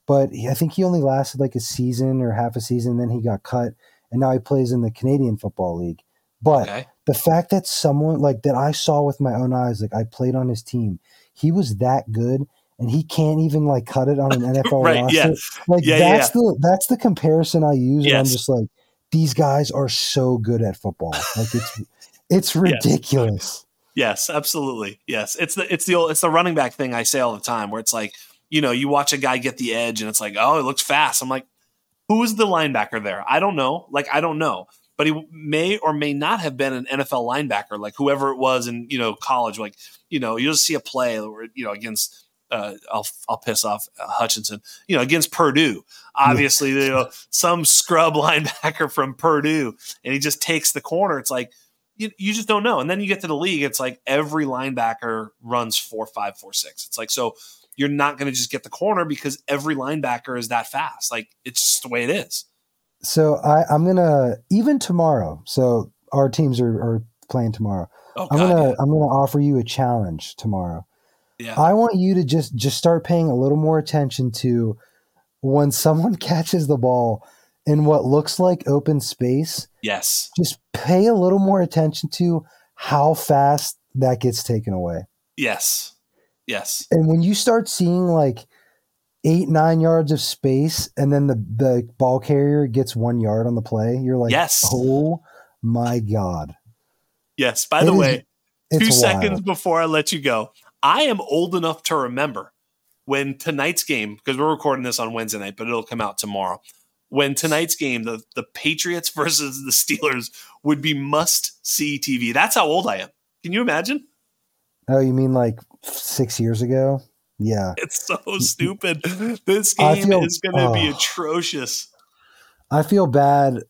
But he, I think he only lasted like a season or half a season. Then he got cut. And now he plays in the Canadian Football League. But okay. the fact that someone like that I saw with my own eyes, like I played on his team, he was that good. And he can't even like cut it on an N F L right, roster. Yeah. Like yeah, that's yeah. the that's the comparison I use. Yes. And I'm just like, these guys are so good at football. Like it's it's ridiculous. Yes. yes, absolutely. Yes, it's the it's the old, it's the running back thing I say all the time, where it's like, you know, you watch a guy get the edge, and it's like, oh, it looks fast. I'm like, who is the linebacker there? I don't know. Like I don't know, but he may or may not have been an N F L linebacker, like whoever it was in you know college. Like you know, you'll see a play where you know against. Uh, I'll I'll piss off uh, Hutchinson, you know, against Purdue. Obviously, you know, some scrub linebacker from Purdue, and he just takes the corner. It's like you, you just don't know. And then you get to the league, it's like every linebacker runs four five four six. It's like so you're not going to just get the corner because every linebacker is that fast. Like it's just the way it is. So I, I'm gonna even tomorrow. So our teams are, are playing tomorrow. Oh, I'm God, gonna yeah. I'm gonna offer you a challenge tomorrow. Yeah. I want you to just, just start paying a little more attention to when someone catches the ball in what looks like open space. Yes. Just pay a little more attention to how fast that gets taken away. Yes. Yes. And when you start seeing like eight, nine yards of space and then the, the ball carrier gets one yard on the play, you're like, yes. oh my God. Yes. By it the is, way, two seconds wild. Before I let you go. I am old enough to remember when tonight's game, because we're recording this on Wednesday night, but it'll come out tomorrow. When tonight's game, the, the Patriots versus the Steelers would be must-see T V. That's how old I am. Can you imagine? Oh, you mean like six years ago? Yeah. It's so stupid. This game feel, is going to oh, be atrocious. I feel bad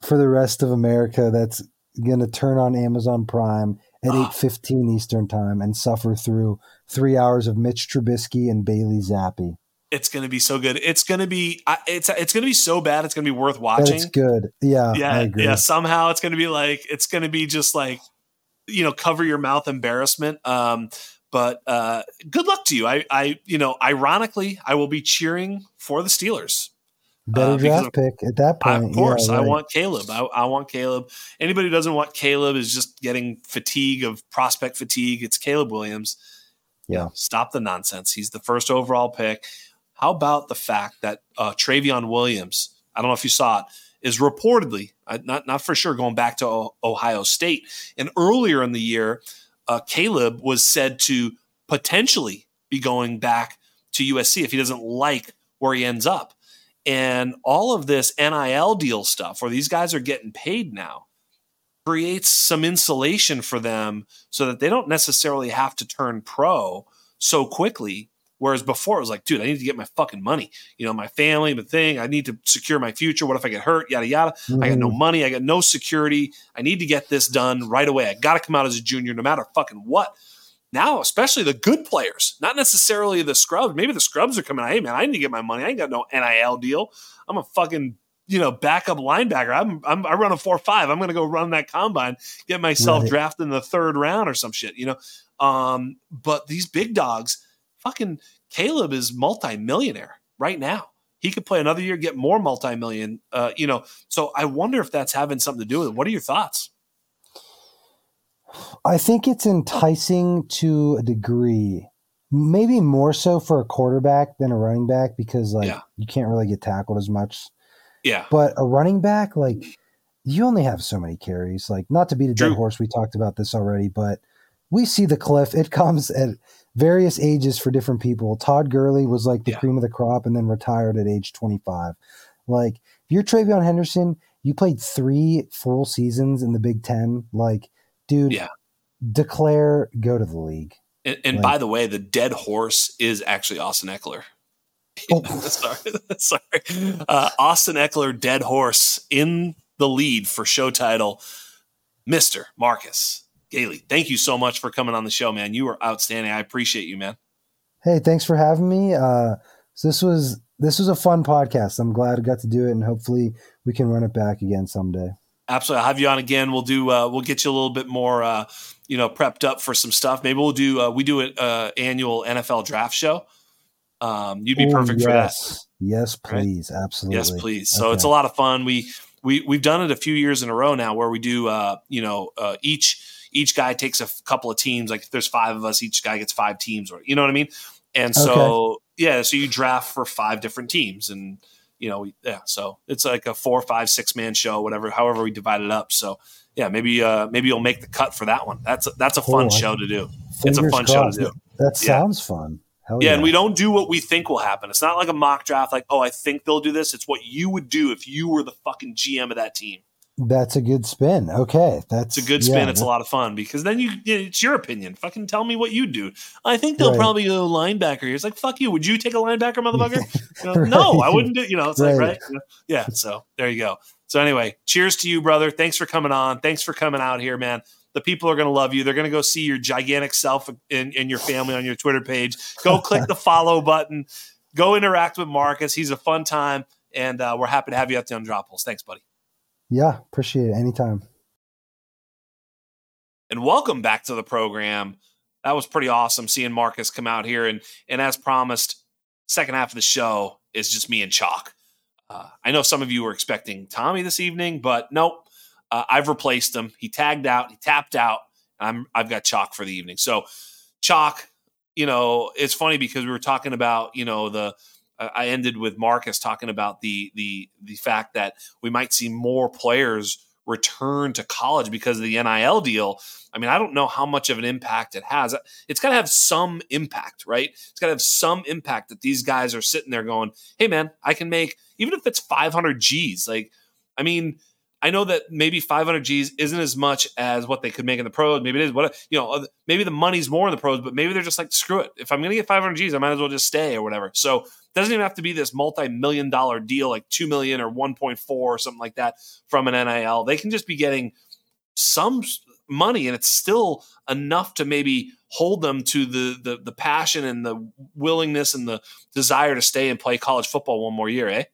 for the rest of America that's going to turn on Amazon Prime at eight fifteen Eastern time and suffer through three hours of Mitch Trubisky and Bailey Zappi. It's going to be so good. It's going to be, it's it's going to be so bad. It's going to be worth watching. It's good. Yeah. Yeah. I agree. Yeah. Somehow it's going to be like, it's going to be just like, you know, cover your mouth embarrassment. Um, but uh, good luck to you. I, I, you know, ironically, I will be cheering for the Steelers. Better uh, draft pick at that point. Of course, yeah, right. I want Caleb. I, I want Caleb. Anybody who doesn't want Caleb is just getting fatigue of prospect fatigue. It's Caleb Williams. Yeah. Stop the nonsense. He's the first overall pick. How about the fact that uh, TreVeyon Williams, I don't know if you saw it, is reportedly, uh, not, not for sure, going back to o- Ohio State. And earlier in the year, uh, Caleb was said to potentially be going back to U S C if he doesn't like where he ends up. And all of this N I L deal stuff, where these guys are getting paid now, creates some insulation for them so that they don't necessarily have to turn pro so quickly. Whereas before it was like, dude, I need to get my fucking money. You know, my family, the thing, I need to secure my future. What if I get hurt? Yada, yada. Mm-hmm. I got no money. I got no security. I need to get this done right away. I got to come out as a junior no matter fucking what. Now, especially the good players, not necessarily the scrubs. Maybe the scrubs are coming out. Hey, man, I need to get my money. I ain't got no N I L deal. I'm a fucking, you know, backup linebacker. I'm, I'm I run a four five. I'm going to go run that combine, get myself right. drafted in the third round or some shit, you know. Um, but these big dogs, fucking Caleb is multimillionaire right now. He could play another year, get more multimillion, uh, you know. So I wonder if that's having something to do with it. What are your thoughts? I think it's enticing to a degree, maybe more so for a quarterback than a running back because, like, yeah. you can't really get tackled as much. Yeah. But a running back, like, you only have so many carries. Like, not to beat a True. dead horse, we talked about this already, but we see the cliff. It comes at various ages for different people. Todd Gurley was like the yeah. cream of the crop and then retired at age twenty-five. Like, if you're TreVeyon Henderson, you played three full seasons in the Big Ten. Like, dude, yeah. declare, go to the league. And, and like, by the way, the dead horse is actually Austin Ekeler. Oh. sorry, sorry. Uh, Austin Ekeler, dead horse in the lead for show title, Mister Marcus Gailey. Thank you so much for coming on the show, man. You are outstanding. I appreciate you, man. Hey, thanks for having me. Uh, so this was this was a fun podcast. I'm glad I got to do it, and hopefully we can run it back again someday. Absolutely. I'll have you on again. We'll do, uh, we'll get you a little bit more, uh, you know, prepped up for some stuff. Maybe we'll do, uh, we do an uh, annual N F L draft show. Um, you'd be Ooh, perfect yes. for that. Yes, please. Right? Absolutely. Yes, please. So okay. It's a lot of fun. We, we, we've done it a few years in a row now where we do, uh, you know, uh, each, each guy takes a f- couple of teams. Like if there's five of us, each guy gets five teams or, you know what I mean? And so, okay. yeah, so you draft for five different teams and, you know, yeah, so it's like a four, five, six man show, whatever, however we divide it up. So yeah, maybe, uh, maybe you'll make the cut for that one. That's, a, that's a fun oh, show to do. It's a fun crossed. show to do. That sounds yeah. fun. Hell yeah, yeah. And we don't do what we think will happen. It's not like a mock draft. Like, oh, I think they'll do this. It's what you would do if you were the fucking G M of that team. That's a good spin. Okay. That's it's a good spin. Yeah, it's a lot of fun because then you, it's your opinion. Fucking tell me what you do. I think they'll right. probably go linebacker here. It's like, fuck you. Would you take a linebacker, motherfucker? You know, right. No, I wouldn't do it. You know, it's right. like, right. You know, yeah. So there you go. So anyway, cheers to you, brother. Thanks for coming on. Thanks for coming out here, man. The people are going to love you. They're going to go see your gigantic self and, and your family on your Twitter page. Go click the follow button. Go interact with Marcus. He's a fun time. And uh, we're happy to have you at the Undroppables. Thanks, buddy. Yeah, appreciate it anytime. And welcome back to the program. That was pretty awesome seeing Marcus come out here. And and as promised, second half of the show is just me and Chalk. Uh, I know some of you were expecting Tommy this evening, but nope. Uh, I've replaced him. He tagged out. He tapped out. I'm, I've got Chalk for the evening. So Chalk, you know, it's funny because we were talking about, you know, the – I ended with Marcus talking about the the the fact that we might see more players return to college because of the N I L deal. I mean, I don't know how much of an impact it has. It's got to have some impact, right? It's got to have some impact that these guys are sitting there going, hey, man, I can make, even if it's five hundred G's. Like, I mean, I know that maybe five hundred G's isn't as much as what they could make in the pros. Maybe it is, what, you know, maybe the money's more in the pros, but maybe they're just like, screw it. If I'm going to get five hundred G's, I might as well just stay or whatever. So, doesn't even have to be this multi-million dollar deal, like two million or one point four or something like that from an N I L. They can just be getting some money and it's still enough to maybe hold them to the, the, the passion and the willingness and the desire to stay and play college football one more year, eh?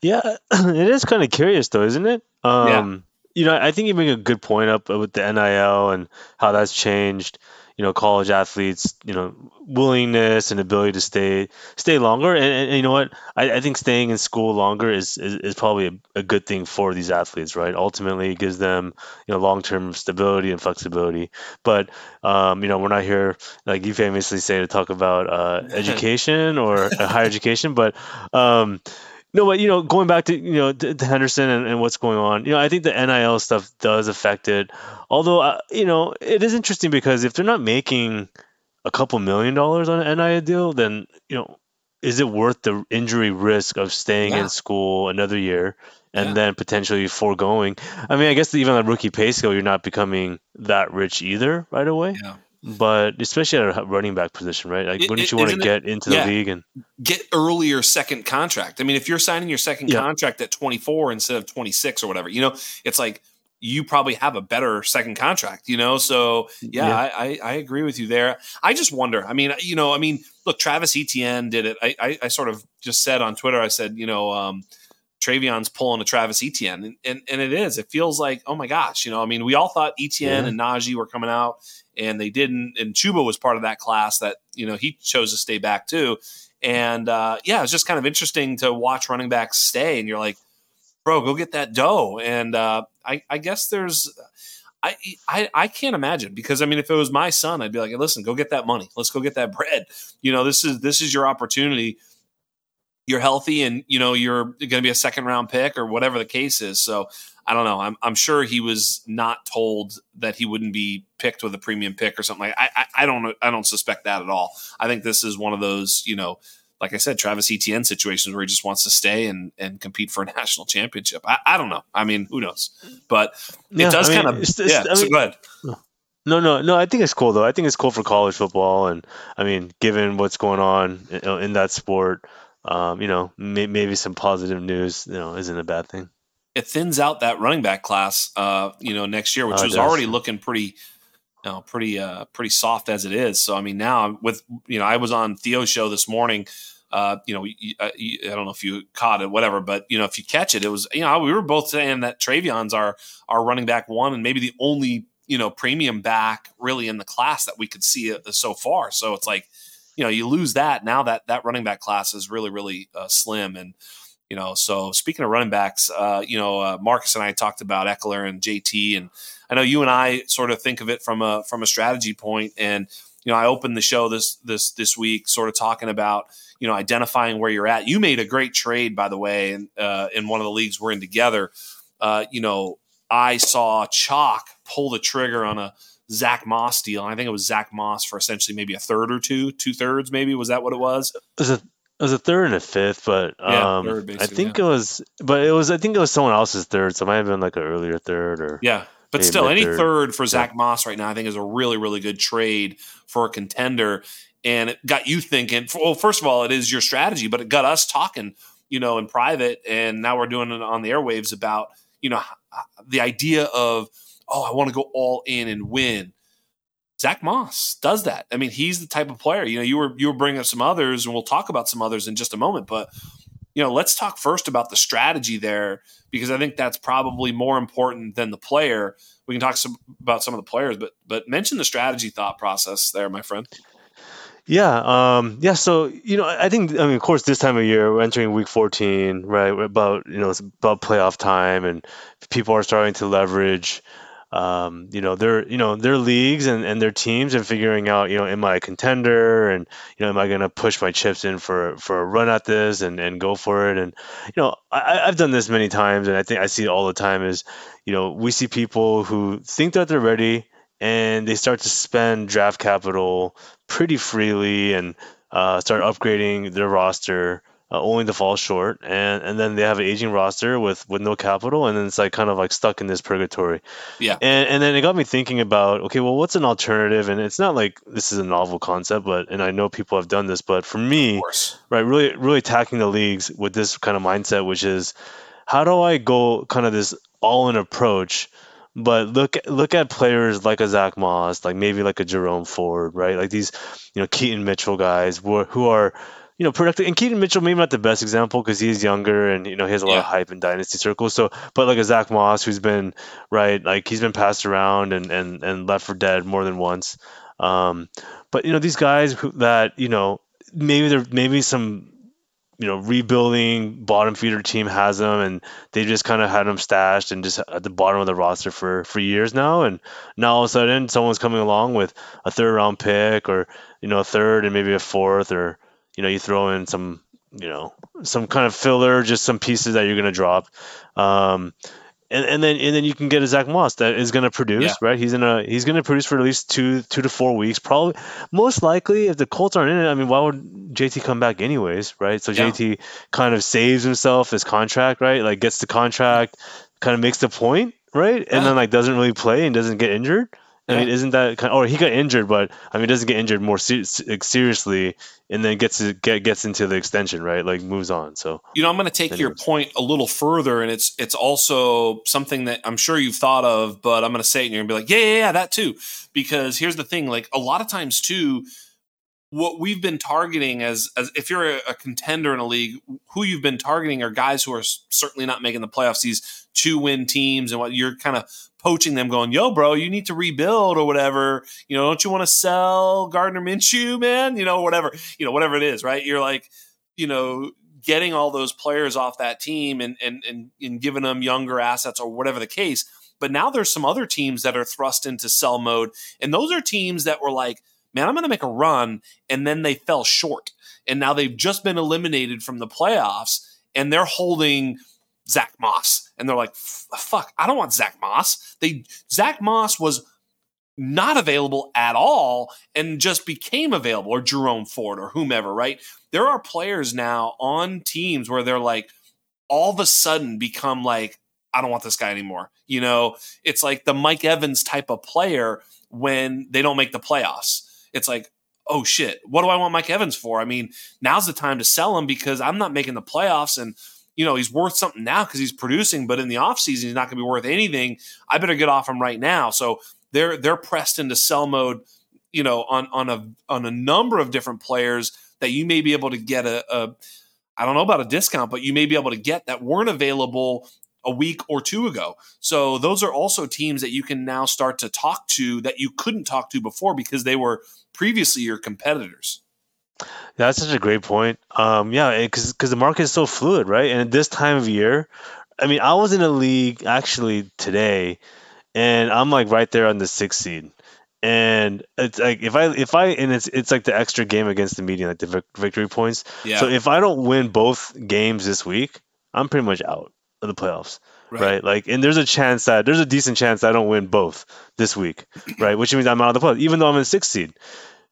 Yeah, it is kind of curious though, isn't it? Um, yeah. You know, I think you bring a good point up with the N I L and how that's changed. you know, college athletes, you know, willingness and ability to stay stay longer. And, and, and you know what? I, I think staying in school longer is, is, is probably a, a good thing for these athletes, right? Ultimately, it gives them, you know, long-term stability and flexibility. But, um, you know, we're not here, like you famously say, to talk about uh, education or higher education. But, um, no, but, you know, going back to, you know, to Henderson and, and what's going on, you know, I think the N I L stuff does affect it. Although, uh, you know, it is interesting because if they're not making a couple million dollars on an N I L deal, then, you know, is it worth the injury risk of staying yeah. in school another year and yeah. then potentially foregoing? I mean, I guess even on rookie pay scale, you're not becoming that rich either right away. Yeah. But especially at a running back position, right? Like, wouldn't it, you want to get it, into the yeah, league and get earlier second contract? I mean, if you're signing your second yeah. contract at twenty-four instead of twenty-six or whatever, you know, it's like you probably have a better second contract, you know? So, yeah, yeah. I, I, I agree with you there. I just wonder. I mean, you know, I mean, look, Travis Etienne did it. I, I, I sort of just said on Twitter, I said, you know, um, TreVeyon's pulling a Travis Etienne, and, and and it is. It feels like, oh my gosh, you know. I mean, we all thought Etienne yeah. and Najee were coming out, and they didn't. And Chuba was part of that class that, you know, he chose to stay back too. And uh, yeah, it's just kind of interesting to watch running backs stay, and you're like, bro, go get that dough. And uh, I I guess there's, I, I I can't imagine, because I mean, if it was my son, I'd be like, hey, listen, go get that money, let's go get that bread. You know, this is this is your opportunity. You're healthy, and you know you're going to be a second round pick or whatever the case is. So I don't know. I'm I'm sure he was not told that he wouldn't be picked with a premium pick or something like that. I I, I don't I don't suspect that at all. I think this is one of those, you know, like I said, Travis Etienne situations where he just wants to stay and, and compete for a national championship. I, I don't know. I mean, who knows? But it yeah, does I mean, kind of it's, it's, yeah. I so mean, go ahead. No, no, no. I think it's cool though. I think it's cool for college football, and I mean, given what's going on in, in that sport. Um, you know, may, maybe some positive news, you know, isn't a bad thing. It thins out that running back class, uh, you know, next year, which oh, was does. already looking pretty, you know, pretty, uh, pretty soft as it is. So, I mean, now with, you know, I was on Theo's show this morning, uh, you know, you, uh, you, I don't know if you caught it, whatever, but you know, if you catch it, it was, you know, we were both saying that TreVeyon's our, our running back one, and maybe the only, you know, premium back really in the class that we could see uh, so far. So it's like, you know, you lose that. Now that that running back class is really, really uh, slim. And, you know, so speaking of running backs, uh, you know, uh, Marcus and I talked about Ekeler and J T, and I know you and I sort of think of it from a, from a strategy point. And, you know, I opened the show this, this, this week sort of talking about, you know, identifying where you're at. You made a great trade, by the way, in, uh, in one of the leagues we're in together. Uh, you know, I saw Chalk pull the trigger on a Zach Moss deal, and I think it was Zach Moss for essentially maybe a third or two, two thirds maybe. Was that what it was? It was a, it was a third and a fifth, but um, yeah, third, I think yeah. it was, but it was, I think it was someone else's third, so it might have been like an earlier third or yeah. But still, any third, third for yeah. Zach Moss right now, I think is a really, really good trade for a contender, and it got you thinking. Well, first of all, it is your strategy, but it got us talking, you know, in private, and now we're doing it on the airwaves about, you know, the idea of, oh, I want to go all in and win. Zach Moss does that. I mean, he's the type of player. You know, you were you were bringing up some others, and we'll talk about some others in just a moment. But, you know, let's talk first about the strategy there, because I think that's probably more important than the player. We can talk some, about some of the players, but but mention the strategy thought process there, my friend. Yeah. Um, yeah. So, you know, I think, I mean, of course, this time of year, we're entering week fourteen, right? We're about, you know, it's about playoff time, and people are starting to leverage Um, you know, their, you know, their leagues and, and their teams, and figuring out, you know, am I a contender, and, you know, am I going to push my chips in for, for a run at this and, and go for it? And, you know, I, I've done this many times, and I think I see it all the time is, you know, we see people who think that they're ready, and they start to spend draft capital pretty freely and uh, start upgrading their roster, Uh, only to fall short, and, and then they have an aging roster with, with no capital, and then it's like kind of like stuck in this purgatory. Yeah. And and then it got me thinking about, okay, well, what's an alternative? And it's not like this is a novel concept, but and I know people have done this, but for me, right, really really attacking the leagues with this kind of mindset, which is how do I go kind of this all in approach, but look look at players like a Zach Moss, like maybe like a Jerome Ford, right? Like these, you know, Keaton Mitchell guys who are, who are you know, productive. And Keaton Mitchell, maybe not the best example because he's younger and, you know, he has a lot yeah. of hype in dynasty circles. So, but like a Zach Moss who's been, right, like he's been passed around and, and, and left for dead more than once. Um, but, you know, these guys who, that, you know, maybe they're maybe some, you know, rebuilding bottom feeder team has them and they just kind of had them stashed and just at the bottom of the roster for, for years now. And now all of a sudden someone's coming along with a third round pick or, you know, a third and maybe a fourth, or, you know, you throw in some, you know, some kind of filler, just some pieces that you're going to drop. Um, And, and then and then you can get a Zach Moss that is going to produce, yeah. right? He's in a he's going to produce for at least two two to four weeks, probably. Most likely, if the Colts aren't in it, I mean, why would J T come back anyways, right? So yeah. J T kind of saves himself his contract, right? Like gets the contract, kind of makes the point, right? Yeah. And then like doesn't really play and doesn't get injured. I mean, isn't that kind of, or he got injured, but I mean, doesn't get injured more ser- seriously, and then gets to, get gets into the extension, right? Like moves on. So you know, I'm going to take anyways. your point a little further, and it's it's also something that I'm sure you've thought of, but I'm going to say it, and you're going to be like, yeah, yeah, yeah, that too, because here's the thing: like a lot of times too, what we've been targeting as as if you're a, a contender in a league, who you've been targeting are guys who are certainly not making the playoffs. These two win teams, and what you're kind of poaching them, going, yo, bro, you need to rebuild or whatever. You know, don't you want to sell Gardner Minshew, man? You know, whatever, you know, whatever it is, right? You're like, you know, getting all those players off that team and and and, and giving them younger assets or whatever the case. But now there's some other teams that are thrust into sell mode. And those are teams that were like, man, I'm going to make a run. And then they fell short. And now they've just been eliminated from the playoffs and they're holding Zach Moss. And they're like, fuck, I don't want Zach Moss. They Zach Moss was not available at all and just became available, or Jerome Ford or whomever, right? There are players now on teams where they're like, all of a sudden become like, I don't want this guy anymore. You know, it's like the Mike Evans type of player when they don't make the playoffs. It's like, oh shit, what do I want Mike Evans for? I mean, now's the time to sell him because I'm not making the playoffs, and you know, he's worth something now because he's producing, but in the offseason, he's not going to be worth anything. I better get off him right now. So they're they're pressed into sell mode, you know, on on a on a number of different players that you may be able to get a, a I don't know about a discount, but you may be able to get that weren't available a week or two ago. So those are also teams that you can now start to talk to that you couldn't talk to before because they were previously your competitors. That's such a great point. Um, yeah, because because the market is so fluid, right? And at this time of year, I mean, I was in a league actually today, and I'm like right there on the sixth seed. And it's like if I if I and it's it's like the extra game against the median, like the victory points. Yeah. So if I don't win both games this week, I'm pretty much out of the playoffs. Right. right, like, and there's a chance that there's a decent chance that I don't win both this week, right? Which means I'm out of the playoffs, even though I'm in sixth seed.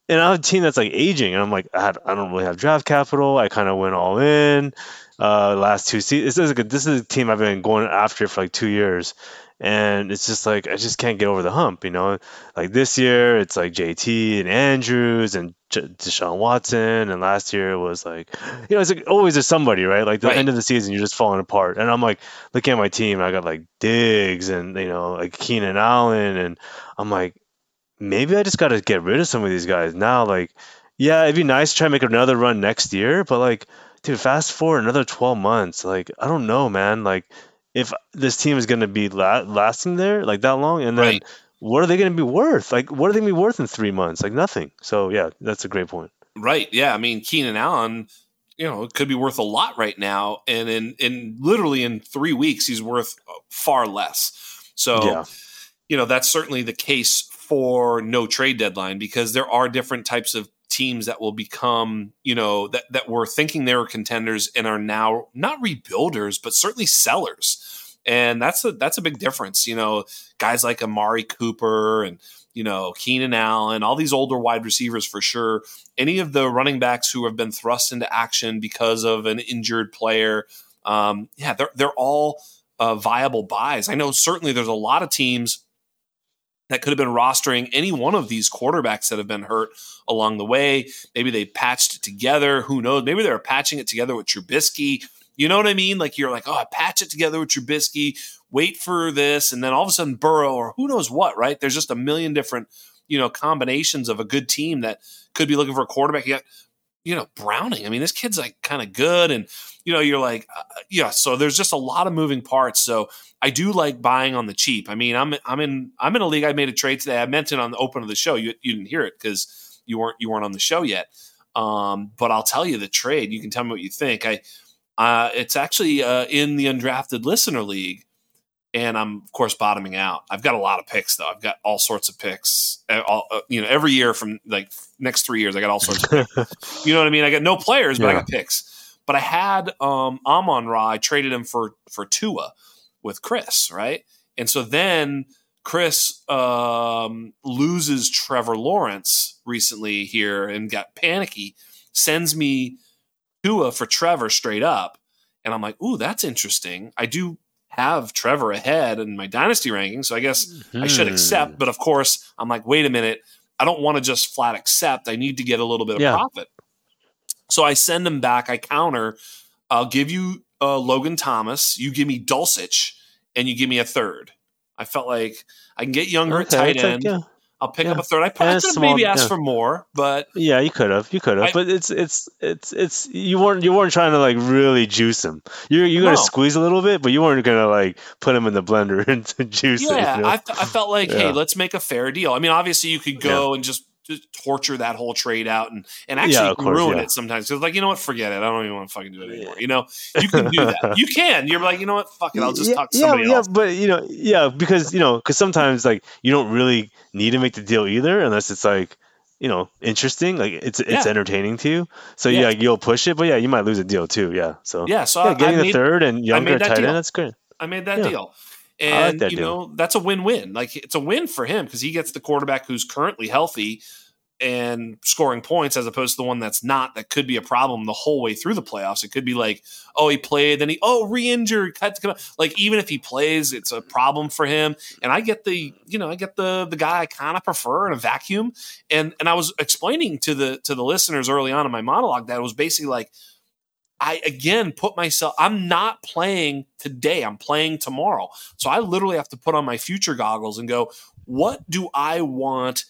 And I have a team that's like aging, and I'm like, I, have, I don't really have draft capital. I kind of went all in uh, last two seasons. This is, like a, this is a team I've been going after for like two years, and it's just like I just can't get over the hump, you know. Like this year, it's like J T and Andrews and J- Deshaun Watson, and last year it was like, you know, it's like always there's somebody, right? Like the right. end of the season, you're just falling apart. And I'm like looking at my team, I got like Diggs and you know like Keenan Allen, and I'm like, maybe I just got to get rid of some of these guys now. Like, yeah, it'd be nice to try to make another run next year, but like, dude, fast forward another twelve months. Like, I don't know, man. Like, if this team is going to be la- lasting there like that long, and then right. what are they going to be worth? Like, what are they going to be worth in three months? Like, nothing. So, yeah, that's a great point. Right. Yeah. I mean, Keenan Allen, you know, it could be worth a lot right now. And in, in literally in three weeks, he's worth far less. So, yeah. you know, that's certainly the case for no trade deadline, because there are different types of teams that will become, you know, that, that were thinking they were contenders and are now not rebuilders, but certainly sellers. And that's a, that's a big difference. You know, guys like Amari Cooper and, you know, Keenan Allen, all these older wide receivers for sure. Any of the running backs who have been thrust into action because of an injured player. Um, yeah, they're, they're all uh, viable buys. I know certainly there's a lot of teams that could have been rostering any one of these quarterbacks that have been hurt along the way. Maybe they patched it together. Who knows? Maybe they're patching it together with Trubisky. You know what I mean? Like you're like, oh, I patch it together with Trubisky, wait for this. And then all of a sudden Burrow or who knows what, right? There's just a million different, you know, combinations of a good team that could be looking for a quarterback. You got, you know, Browning. I mean, this kid's like kind of good. And, you know, you're like, uh, yeah, so there's just a lot of moving parts. So I do like buying on the cheap. I mean, I'm, I'm in, I'm in a league. I made a trade today. I mentioned on the open of the show, you you didn't hear it because you weren't, you weren't on the show yet. Um, but I'll tell you the trade. You can tell me what you think. I, uh, it's actually uh, in the Undrafted Listener League. And I'm, of course, bottoming out. I've got a lot of picks, though. I've got all sorts of picks. All, uh, you know, every year from like next three years, I got all sorts of picks. You know what I mean? I got no players, but yeah. I got picks. But I had um, Amon-Ra. I traded him for for Tua with Chris, right? And so then Chris um, loses Trevor Lawrence recently here and got panicky, sends me Tua for Trevor straight up. And I'm like, ooh, that's interesting. I do have Trevor ahead in my dynasty ranking, so I guess mm-hmm. I should accept. But of course, I'm like, wait a minute, I don't want to just flat accept. I need to get a little bit of yeah. profit. So I send him back. I counter. I'll give you uh, Logan Thomas. You give me Dulcich, and you give me a third. I felt like I can get younger at okay, tight end. Like, yeah. I'll pick yeah. up a third. I probably could have maybe asked yeah. for more, but yeah, you could have, you could have. I, but it's, it's, it's, it's. You weren't, you weren't trying to like really juice him. You're, you're no. gonna squeeze a little bit, but you weren't gonna like put him in the blender and to juice yeah, it. Yeah, you know? I, I felt like, yeah. hey, let's make a fair deal. I mean, obviously, you could go yeah. and just, just torture that whole trade out and and actually yeah, course, ruin yeah. it sometimes. Because like, you know what, forget it. I don't even want to fucking do it anymore. You know, you can do that. You can. You're like, you know what, fuck it. I'll just yeah, talk to somebody yeah, else. Yeah, but you know, yeah, because you know, because sometimes like you don't really need to make the deal either unless it's like, you know, interesting, like it's it's yeah. entertaining to you, so yeah. yeah you'll push it, but yeah you might lose a deal too. yeah so yeah so yeah, I, getting I made, the third and younger tight end, that's good. I made that yeah. deal and I like that you deal. know that's a win-win. Like it's a win for him because he gets the quarterback who's currently healthy and scoring points as opposed to the one that's not, that could be a problem the whole way through the playoffs. It could be like, oh, he played, then he, oh, re-injured, had to come out. Like, even if he plays, it's a problem for him. And I get the, you know, I get the the guy I kind of prefer in a vacuum. And and I was explaining to the to the listeners early on in my monologue that it was basically like, I, again, put myself, I'm not playing today. I'm playing tomorrow. So I literally have to put on my future goggles and go, what do I want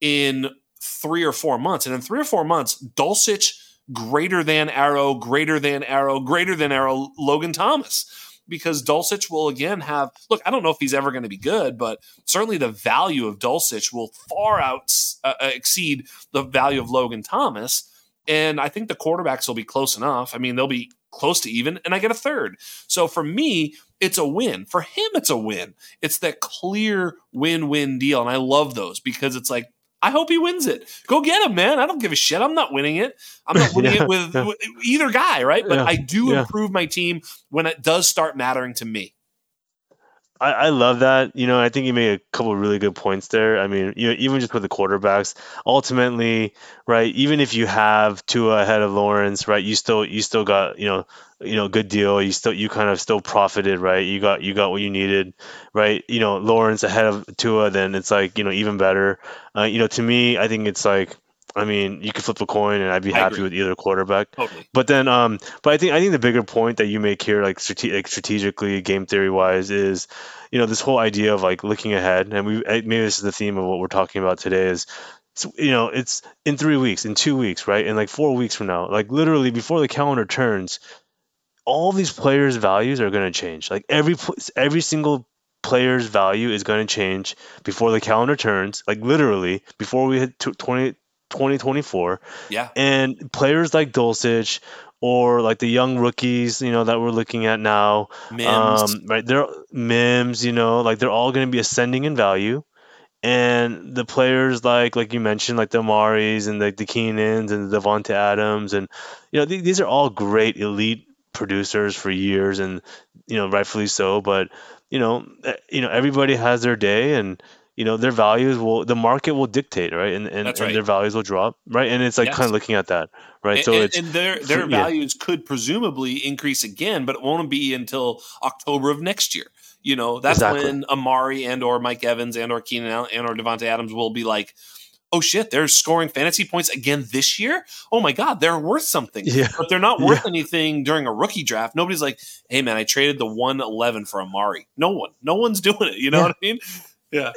in three or four months? And in three or four months, Dulcich, greater than arrow, greater than arrow, greater than arrow, Logan Thomas, because Dulcich will again have, look, I don't know if he's ever going to be good, but certainly the value of Dulcich will far out uh, exceed the value of Logan Thomas. And I think the quarterbacks will be close enough. I mean, they'll be close to even, and I get a third. So for me, it's a win. For him, it's a win. It's that clear win-win deal. And I love those because it's like, I hope he wins it. Go get him, man. I don't give a shit. I'm not winning it. I'm not winning yeah, it with, yeah. with either guy, right? But yeah, I do yeah. improve my team when it does start mattering to me. I, I love that. You know, I think you made a couple of really good points there. I mean, you know, even just with the quarterbacks, ultimately, right? Even if you have Tua ahead of Lawrence, right? You still, you still got, you know, you know, good deal. You still, you kind of still profited, right? You got, you got what you needed, right? You know, Lawrence ahead of Tua, then it's like, you know, even better. Uh, you know, to me, I think it's like, I mean, you could flip a coin and I'd be I happy agree. with either quarterback. Totally. But then, um, but I think, I think the bigger point that you make here, like, strate- like strategically, game theory wise, is, you know, this whole idea of like looking ahead. And we, maybe this is the theme of what we're talking about today is, so, you know, it's in three weeks, in two weeks, right? And like four weeks from now, like literally before the calendar turns, all these players' values are going to change. Like every every single player's value is going to change before the calendar turns. Like literally before we hit twenty twenty-four. Yeah. And players like Dulcich or like the young rookies, you know, that we're looking at now, Mims. Um, right? They're Mims. You know, like they're all going to be ascending in value. And the players like, like you mentioned, like the Amaris and like the, the Keenans and the Devonta Adams, and you know, th- these are all great elite producers for years, and you know, rightfully so. But you know, you know, everybody has their day, and you know, their values will, the market will dictate, right? And and, right. and their values will drop, right? And it's like yes. kind of looking at that, right? And, so and, it's and their their values yeah. could presumably increase again, but it won't be until October of next year. You know, that's exactly. when Amari and or Mike Evans and or Keenan and or Devonta Adams will be like, oh shit, they're scoring fantasy points again this year? Oh my God, they're worth something. Yeah. But they're not worth yeah. anything during a rookie draft. Nobody's like, hey man, I traded the one eleven for Amari. No one. No one's doing it. You know yeah. what I mean? Yeah.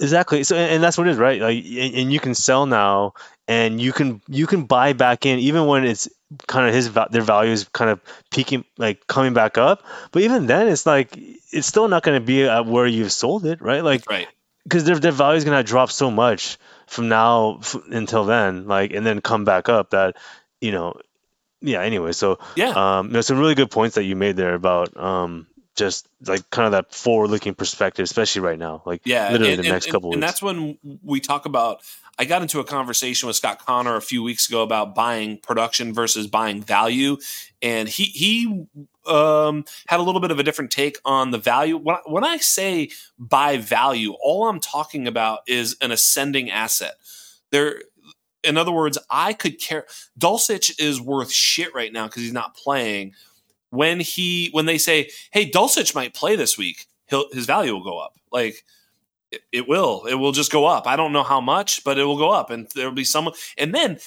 Exactly. So, and that's what it is, right? Like, and you can sell now, and you can you can buy back in, even when it's kind of his their value is kind of peaking, like coming back up. But even then, it's like it's still not going to be at where you've sold it, right? Like, right. Because their their value is going to drop so much from now f- until then, like, and then come back up. That you know, yeah. Anyway, so yeah, um, there's some really good points that you made there about. Um, Just like kind of that forward-looking perspective, especially right now, like yeah, literally and, the and, next couple and, weeks. And that's when we talk about, I got into a conversation with Scott Connor a few weeks ago about buying production versus buying value. And he, he um, had a little bit of a different take on the value. When I, when I say buy value, all I'm talking about is an ascending asset. There, in other words, I could care. Dulcich is worth shit right now because he's not playing. When he when they say, hey, Dulcich might play this week, he'll, his value will go up. Like it, it will. It will just go up. I don't know how much, but it will go up. And there will be someone. And then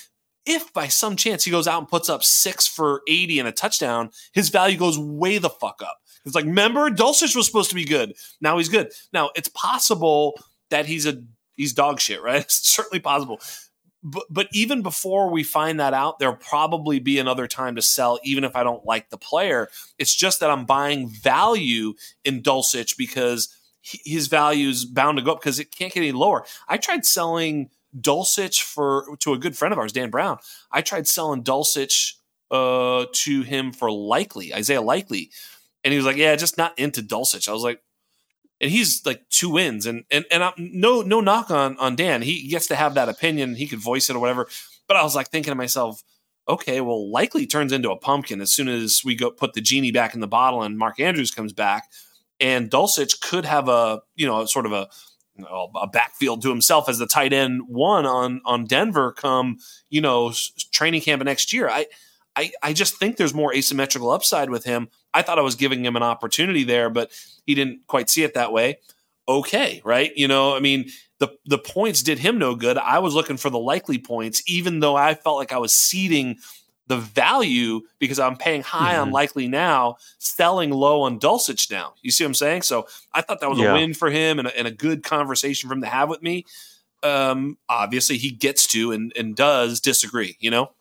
if by some chance he goes out and puts up six for eighty and a touchdown, his value goes way the fuck up. It's like, remember, Dulcich was supposed to be good. Now he's good. Now it's possible that he's a he's dog shit, right? It's certainly possible. But, but even before we find that out, there'll probably be another time to sell, even if I don't like the player. It's just that I'm buying value in Dulcich because he, his value is bound to go up because it can't get any lower. I tried selling Dulcich for to a good friend of ours, Dan Brown. I tried selling Dulcich uh, to him for Likely, Isaiah Likely. And he was like, yeah, just not into Dulcich. I was like, and he's like two wins, and and and I'm, no no knock on on Dan. He gets to have that opinion. He could voice it or whatever. But I was like thinking to myself, okay, well, Likely turns into a pumpkin as soon as we go put the genie back in the bottle, and Mark Andrews comes back, and Dulcich could have a you know sort of a you know, a backfield to himself as the tight end one on on Denver come you know training camp next year. I I I just think there's more asymmetrical upside with him. I thought I was giving him an opportunity there, but he didn't quite see it that way. Okay, right? You know, I mean, the the points did him no good. I was looking for the Likely points, even though I felt like I was seeding the value because I'm paying high mm-hmm. on Likely now, selling low on Dulcich now. You see what I'm saying? So I thought that was yeah. a win for him and a, and a good conversation for him to have with me. Um, obviously, he gets to and, and does disagree, you know?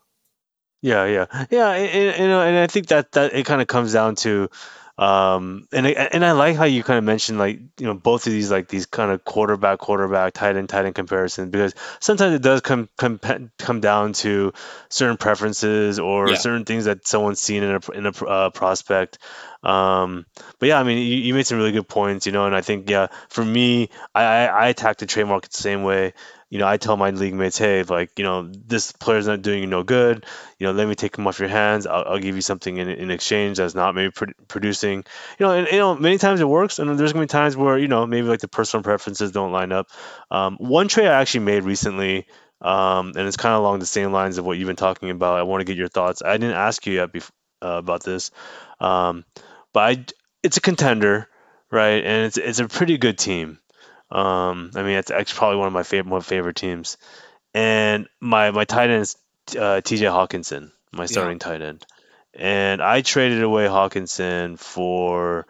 Yeah, yeah, yeah, and, and and I think that that it kind of comes down to, um, and I, and I like how you kind of mentioned like you know both of these like these kind of quarterback, quarterback, tight end, tight end comparison because sometimes it does come come come down to certain preferences or yeah. certain things that someone's seen in a in a uh, prospect. Um, but yeah, I mean, you, you made some really good points, you know, and I think yeah, for me, I I, I attack the trade market the same way. You know, I tell my league mates, hey, like, you know, this player's not doing you no good. You know, let me take him off your hands. I'll, I'll give you something in, in exchange that's not maybe pr- producing. You know, and, you know, many times it works. And there's going to be times where, you know, maybe like the personal preferences don't line up. Um, one trade I actually made recently, um, and it's kind of along the same lines of what you've been talking about. I want to get your thoughts. I didn't ask you yet bef- uh, about this, um, but I, it's a contender, right? And it's it's a pretty good team. Um, I mean, it's, it's probably one of my favorite, my favorite teams, and my my tight end is uh, T J Hawkinson, my starting yeah. tight end, and I traded away Hawkinson for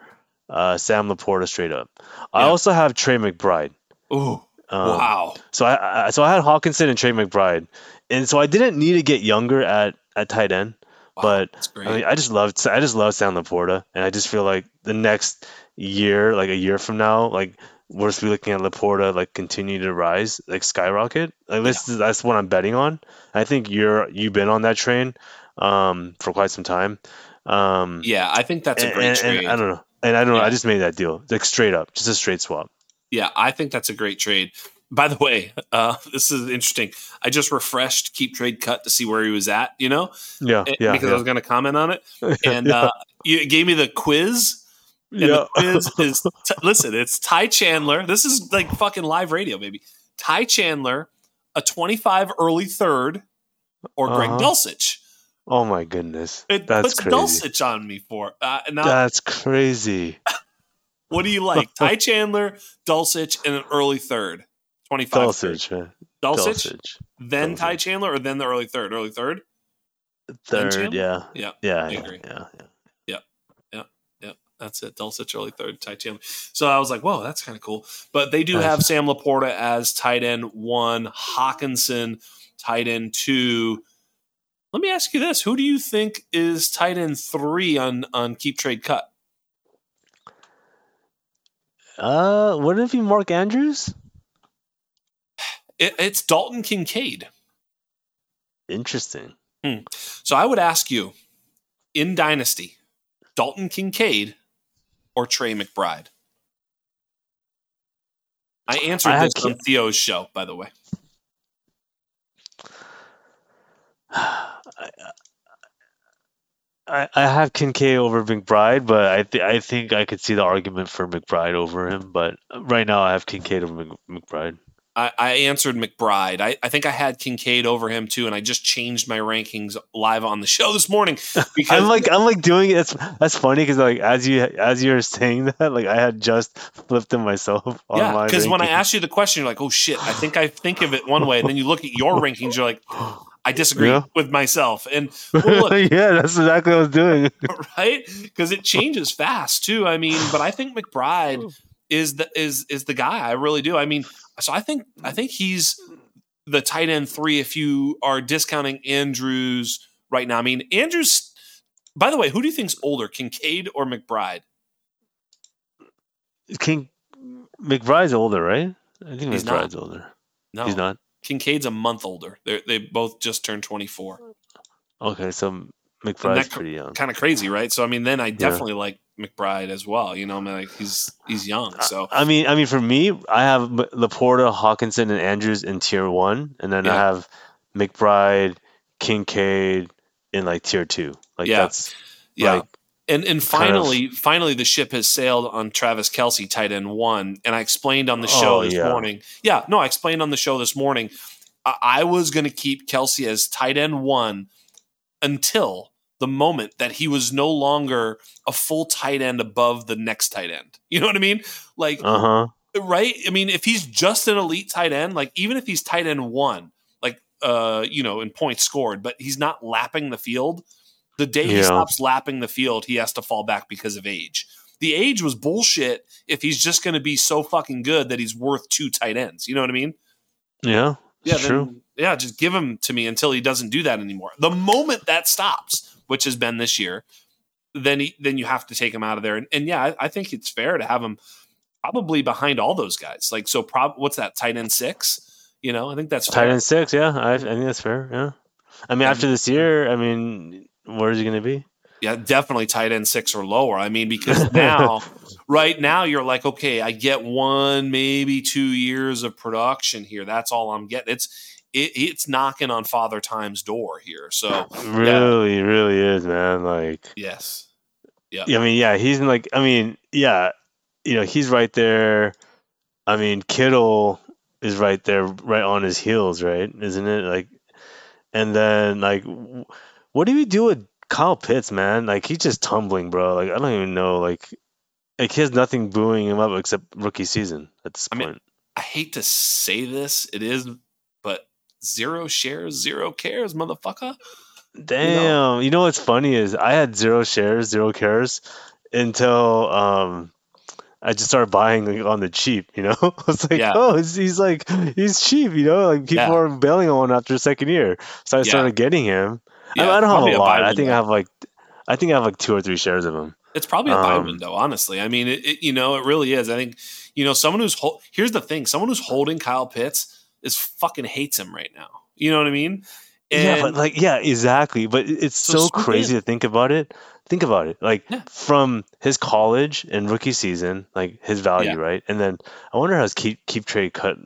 uh, Sam Laporta straight up. Yeah. I also have Trey McBride. Ooh, um, wow! So I, I so I had Hawkinson and Trey McBride, and so I didn't need to get younger at, at tight end, wow, but I mean, I just loved I just love Sam Laporta, and I just feel like the next year, like a year from now, like. We're just looking at Laporta like continue to rise, like skyrocket. Like this, yeah. that's what I'm betting on. I think you're you've been on that train, um, for quite some time. Um, yeah, I think that's and, a great and, trade. And I don't know, and I don't yeah. know. I just made that deal like straight up, just a straight swap. Yeah, I think that's a great trade. By the way, uh, this is interesting. I just refreshed Keep Trade Cut to see where he was at. You know, yeah, and, yeah, because yeah. I was going to comment on it, and yeah. uh, you gave me the quiz. And yeah. the quiz is t- listen, it's Ty Chandler. This is like fucking live radio, baby. Ty Chandler, a twenty-five early third, or uh-huh. Greg Dulcich. Oh my goodness, it that's puts crazy. Dulcich on me for uh, now, that's crazy. What do you like, Ty Chandler, Dulcich, and an early third? Twenty-five Dulcich, third. Dulcich, Dulcich, then Dulcich. Ty Chandler, or then the early third, early third, third, yeah, yeah, yeah, I yeah, agree. yeah, yeah. That's it. Dulcich early third, Ty Chandler. So I was like, whoa, that's kind of cool. But they do nice. have Sam Laporta as tight end one, Hawkinson tight end two. Let me ask you this. Who do you think is tight end three on, on Keep Trade Cut? Uh, wouldn't it be Mark Andrews? It, it's Dalton Kincaid. Interesting. Hmm. So I would ask you, in Dynasty, Dalton Kincaid or Trey McBride? I answered I this K- on Theo's show, by the way. I, I, I have Kincaid over McBride, but I, th- I think I could see the argument for McBride over him. But right now I have Kincaid over Mc- McBride. I, I answered McBride. I, I think I had Kincaid over him too, and I just changed my rankings live on the show this morning. Because I'm like I'm like doing it. That's, that's funny because like as you as you're saying that, like I had just flipped it myself. On yeah, because when I asked you the question, you're like, "Oh shit!" I think I think of it one way, and then you look at your rankings, you're like, I disagree yeah. with myself. And well, look, yeah, that's exactly what I was doing. Right? Because it changes fast too. I mean, but I think McBride is the is is the guy. I really do. I mean, so I think I think he's the tight end three if you are discounting Andrews right now. I mean, Andrews, by the way, who do you think's older, Kincaid or McBride? King McBride's older, right? I think he's McBride's not. older. No. He's not. Kincaid's a month older. They they both just turned twenty-four. Okay, so McBride's pretty young. Kind of crazy, right? So I mean, then I definitely yeah. like McBride as well. You know, I mean, like he's he's young. So I mean, I mean, for me, I have Laporta, Hawkinson, and Andrews in tier one, and then yeah. I have McBride, Kincaid in like tier two. Like yeah. that's yeah. Like, And and finally, kind of. finally, the ship has sailed on Travis Kelsey, tight end one. And I explained on the show oh, this yeah. morning. Yeah, no, I explained on the show this morning. I, I was going to keep Kelsey as tight end one until the moment that he was no longer a full tight end above the next tight end. You know what I mean? Like, uh-huh. right? I mean, if he's just an elite tight end, like even if he's tight end one, like, uh, you know, in points scored, but he's not lapping the field. The day yeah. he stops lapping the field, he has to fall back because of age. The age was bullshit if he's just going to be so fucking good that he's worth two tight ends. You know what I mean? Yeah, yeah, then, true. Yeah, just give him to me until he doesn't do that anymore. The moment that stops, which has been this year, then he, then you have to take him out of there. And, and yeah, I, I think it's fair to have him probably behind all those guys. Like, so prob- what's that, tight end six? You know, I think that's fair. Tight end six, yeah. I, I think that's fair, yeah. I mean, after this year, I mean – where is he going to be? Yeah, definitely tight end six or lower. I mean, because now, right now, you're like, okay, I get one, maybe two years of production here. That's all I'm getting. It's it, it's knocking on Father Time's door here. So really, yeah. really is, man. Like, yes, yeah. I mean, yeah, he's like, I mean, yeah, you know, he's right there. I mean, Kittle is right there, right on his heels, right? Isn't it? Like, and then like. What do we do with Kyle Pitts, man? Like, he's just tumbling, bro. Like, I don't even know. Like, like he has nothing buoying him up except rookie season at this I point. Mean, I hate to say this. It is, but zero shares, zero cares, motherfucker. Damn. You know, you know what's funny is I had zero shares, zero cares until um, I just started buying like, on the cheap, you know? I was like, yeah. oh, he's like, he's cheap, you know? Like, people yeah. are bailing on after the second year. So I started yeah. getting him. Yeah, I don't have a lot. A I think I have like, I think I have like two or three shares of them. It's probably a buy um, window, honestly. I mean, it, it you know, it really is. I think you know, someone who's ho- here's the thing: someone who's holding Kyle Pitts is fucking hates him right now. You know what I mean? And yeah, but like, yeah, exactly. But it's so, so crazy to think about it. Think about it, like yeah. from his college and rookie season, like his value, yeah. right? And then I wonder how his keep keep trade cut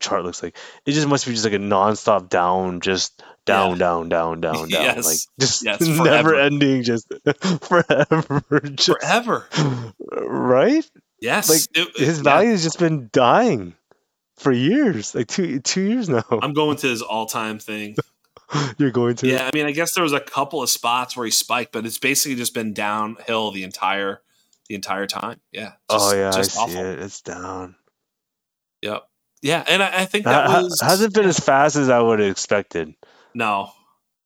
chart looks like. It just must be just like a nonstop down, just. Down, yeah. down, down, down, down, down. Yes. Like just yes, never ending, just forever. Just, forever. Right? Yes. Like it, it, his value yeah. has just been dying for years, like two two years now. I'm going to his all-time thing. You're going to? Yeah, I mean, I guess there was a couple of spots where he spiked, but it's basically just been downhill the entire the entire time. Yeah. Just, oh, yeah, just I awful. see it. It's down. Yep. Yeah, and I, I think that uh, was... hasn't been yeah. as fast as I would have expected. No,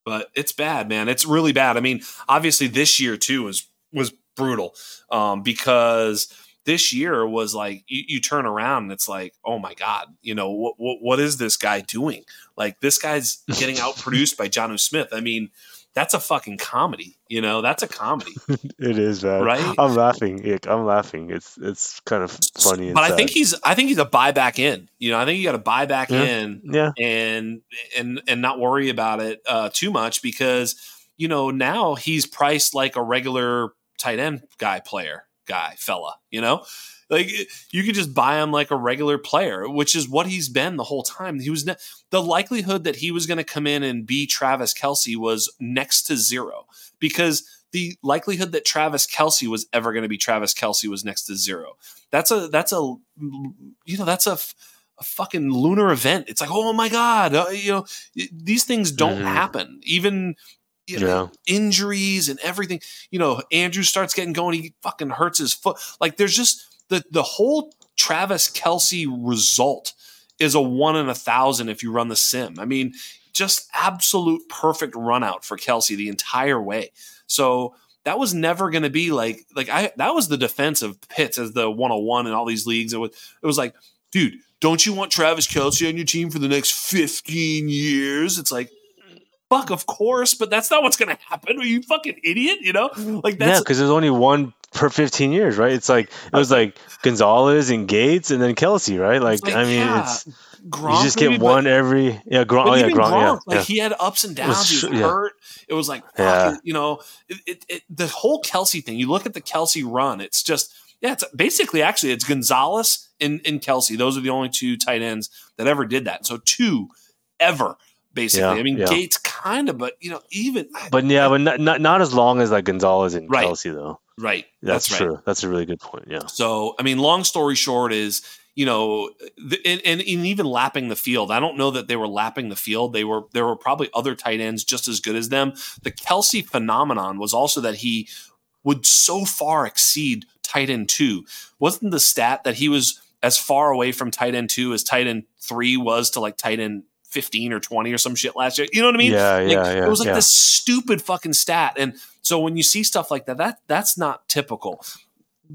but it's bad, man. It's really bad. I mean, obviously this year too was was brutal um, because this year was like you, you turn around and it's like, oh, my God, you know, what what, what is this guy doing? Like this guy's getting outproduced by Jonnu Smith. I mean, that's a fucking comedy. You know, that's a comedy. It is, man. Right? I'm laughing. Ick. I'm laughing. It's it's kind of funny. But inside. I think he's I think he's a buy back in. You know, I think you got to buy back yeah. in yeah. and and and not worry about it uh, too much because, you know, now he's priced like a regular tight end guy, player guy, fella, you know, like you could just buy him like a regular player, which is what he's been the whole time. He was ne- the likelihood that he was going to come in and be Travis Kelsey was next to zero because the likelihood that Travis Kelsey was ever going to be Travis Kelsey was next to zero. That's a, that's a, you know, that's a, a fucking lunar event. It's like, oh my God, uh, you know, these things don't mm. happen. Even, You know, yeah. injuries and everything, you know, Andrews starts getting going. He fucking hurts his foot. Like there's just the, the whole Travis Kelsey result is a one in a thousand. If you run the sim, I mean, just absolute perfect run out for Kelsey the entire way. So that was never going to be like, like I, that was the defense of Pitts as the one oh one in all these leagues. It was, it was like, dude, don't you want Travis Kelsey on your team for the next fifteen years? It's like, fuck, of course, but that's not what's going to happen. Are you fucking idiot? You know, like that's yeah, because there's only one per fifteen years, right? It's like it was like Gonzalez and Gates, and then Kelsey, right? Like, like I mean, yeah. it's Gronk, you just get maybe, one but, every yeah, Gronk, oh, yeah, Gronk, Gronk. Yeah, like yeah. he had ups and downs. He was yeah. hurt. It was like yeah. you know, it, it, it, the whole Kelsey thing. You look at the Kelsey run; it's just yeah, it's basically actually it's Gonzalez and, and Kelsey. Those are the only two tight ends that ever did that. So two ever. Basically, yeah, I mean yeah. Gates kind of, but you know, even but yeah, I, but not, not not as long as like Gonzalez and right, Kelsey though. Right, that's, that's right. true. That's a really good point. Yeah. So I mean, long story short is you know, the, and, and and even lapping the field. I don't know that they were lapping the field. They were there were probably other tight ends just as good as them. The Kelsey phenomenon was also that he would so far exceed tight end two. Wasn't the stat that he was as far away from tight end two as tight end three was to like tight end fifteen or twenty or some shit last year. You know what I mean? Yeah, like, yeah, yeah, it was like yeah. this stupid fucking stat. And so when you see stuff like that, that that's not typical.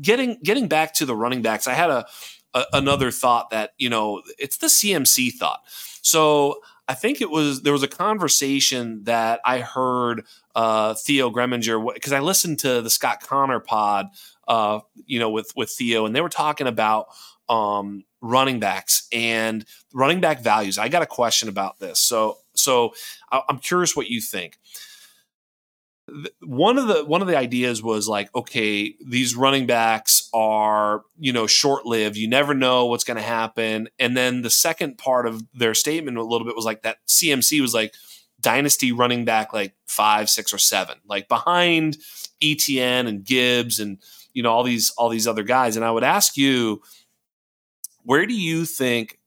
Getting getting back to the running backs, I had a, a another thought that, you know, it's the C M C thought. So I think it was there was a conversation that I heard uh, Theo Gremminger because I listened to the Scott Connor pod, uh, you know, with with Theo, and they were talking about um, running backs and running back values. I got a question about this. So, so I'm curious what you think. One of the, one of the ideas was like, okay, these running backs are, you know, short-lived. You never know what's going to happen. And then the second part of their statement a little bit was like that C M C was like dynasty running back, like five, six or seven, like behind Etienne and Gibbs and, you know, all these, all these other guys. And I would ask you, where do you think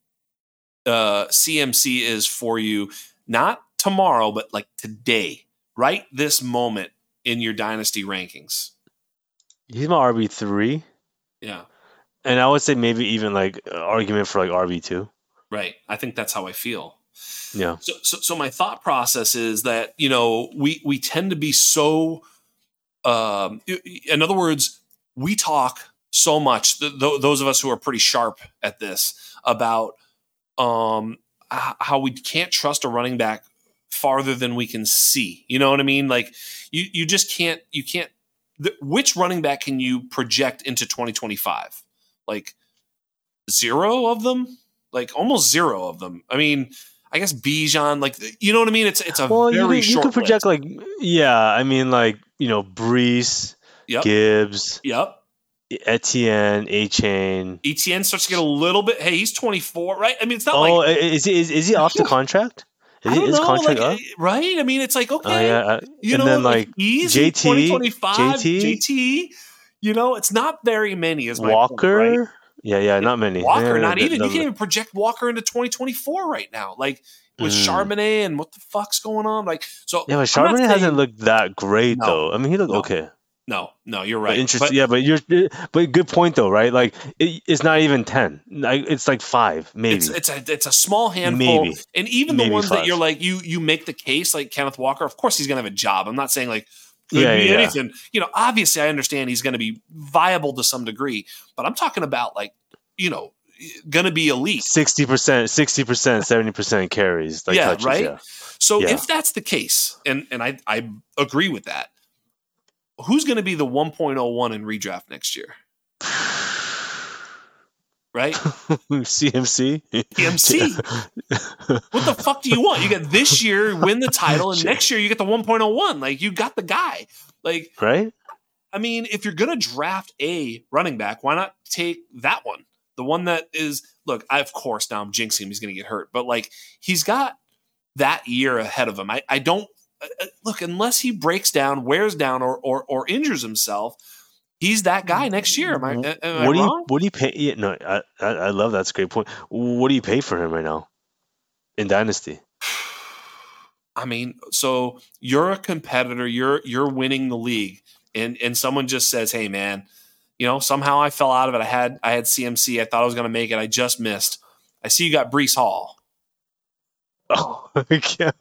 uh, C M C is for you? Not tomorrow, but like today, right this moment in your dynasty rankings. He's my R B three. Yeah. And I would say maybe even like an argument for like R B two. Right. I think that's how I feel. Yeah. So, so, so my thought process is that, you know, we, we tend to be so, um, in other words, we talk so much, th- th- those of us who are pretty sharp at this, about um, h- how we can't trust a running back farther than we can see. You know what I mean? Like you, you just can't, you can't, th- which running back can you project into twenty twenty-five? Like zero of them, like almost zero of them. I mean, I guess Bijan, like, you know what I mean? It's, it's a well, very you, short you could project list. Like, yeah, I mean like, you know, Brees, yep. Gibbs. Yep. Etienne, Etienne. Etienne starts to get a little bit. Hey, he's twenty-four, right? I mean, it's not oh, like. Oh, is, is, is he off the contract? Is, I don't he, is know, contract like, up? Right? I mean, it's like, okay. Uh, yeah, uh, you and know, then, like, he's J T, twenty twenty-five, J T. J T. You know, it's not very many as my Walker. Point, right? Yeah, yeah, not many. Walker, yeah, not that, even. That, you that, can't that. even project Walker into twenty twenty-four right now. Like, with mm. Charbonnet and what the fuck's going on? Like, so. Yeah, but Charbonnet saying, hasn't looked that great, no, though. I mean, he looked no. okay. No, no, you're right. But interesting, but, yeah, but you're, but good point though, right? Like it, it's not even ten; like, it's like five, maybe. It's, it's a it's a small handful, maybe. And even maybe the ones five. That you're like you you make the case, like Kenneth Walker. Of course, he's gonna have a job. I'm not saying like Could yeah, be yeah. anything. You know, obviously I understand he's going to be viable to some degree, but I'm talking about like, you know, going to be elite. sixty percent, sixty percent, seventy percent carries. Like yeah, touches, right? Yeah. So yeah. if that's the case, and, and I, I agree with that, who's going to be the one point oh one in redraft next year? Right? C M C? C M C. Yeah. What the fuck do you want? You get this year, win the title, and next year you get the one point oh one. Like, you got the guy. Like, right? I mean, if you're going to draft a running back, why not take that one? The one that is, look, I, of course, now I'm jinxing him. He's going to get hurt. But, like, he's got that year ahead of him. I, I don't, uh, look, unless he breaks down, wears down, or or, or injures himself, he's that guy next year. Am I, am I what do you wrong? What do you pay? Yeah, no, I, I I love that's a great point. What do you pay for him right now in Dynasty? I mean, so you're a competitor. You're you're winning the league, and and someone just says, "Hey, man, you know, somehow I fell out of it. I had I had C M C. I thought I was going to make it. I just missed. I see you got Breece Hall." Oh, I can't.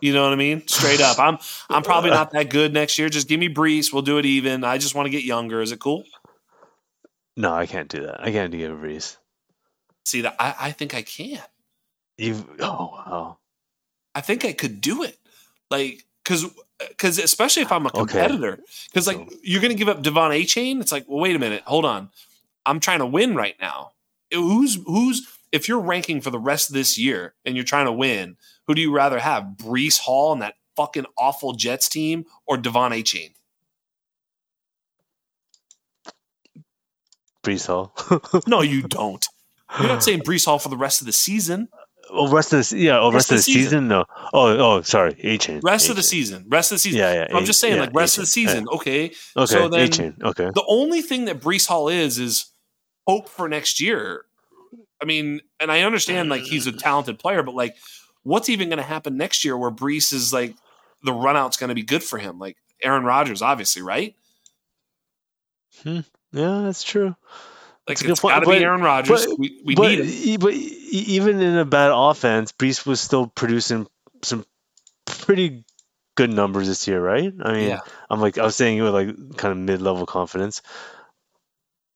You know what I mean? Straight up. I'm I'm probably not that good next year. Just give me Breece. We'll do it even. I just want to get younger. Is it cool? No, I can't do that. I can't do it, Breece. See, that I, I think I can. You oh wow. I think I could do it. Like, cause cause especially if I'm a competitor. Okay. Cause like so. You're gonna give up Devon Achane. It's like, well, wait a minute, hold on. I'm trying to win right now. Who's who's if you're ranking for the rest of this year and you're trying to win, who do you rather have, Breece Hall and that fucking awful Jets team or Devon Achane? Breece Hall. No, you don't. You're not saying Breece Hall for the rest of the season. Oh, rest of the yeah, oh, rest, rest of the season. season. No, oh, oh, sorry, Achane. Rest Achane. of the season, rest of the season. Yeah, yeah. So I'm just saying, yeah, like rest Achane. of the season. Yeah. Okay, okay. So then, Achane. okay. The only thing that Breece Hall is is hope for next year. I mean, and I understand like he's a talented player, but like, what's even going to happen next year where Breece is like the run out's going to be good for him? Like Aaron Rodgers, obviously, right? Hmm. Yeah, that's true. Like that's it's got to be Aaron Rodgers. But, we we but, need him. But even in a bad offense, Breece was still producing some pretty good numbers this year, right? I mean, yeah. I'm like, I was saying it with like kind of mid-level confidence.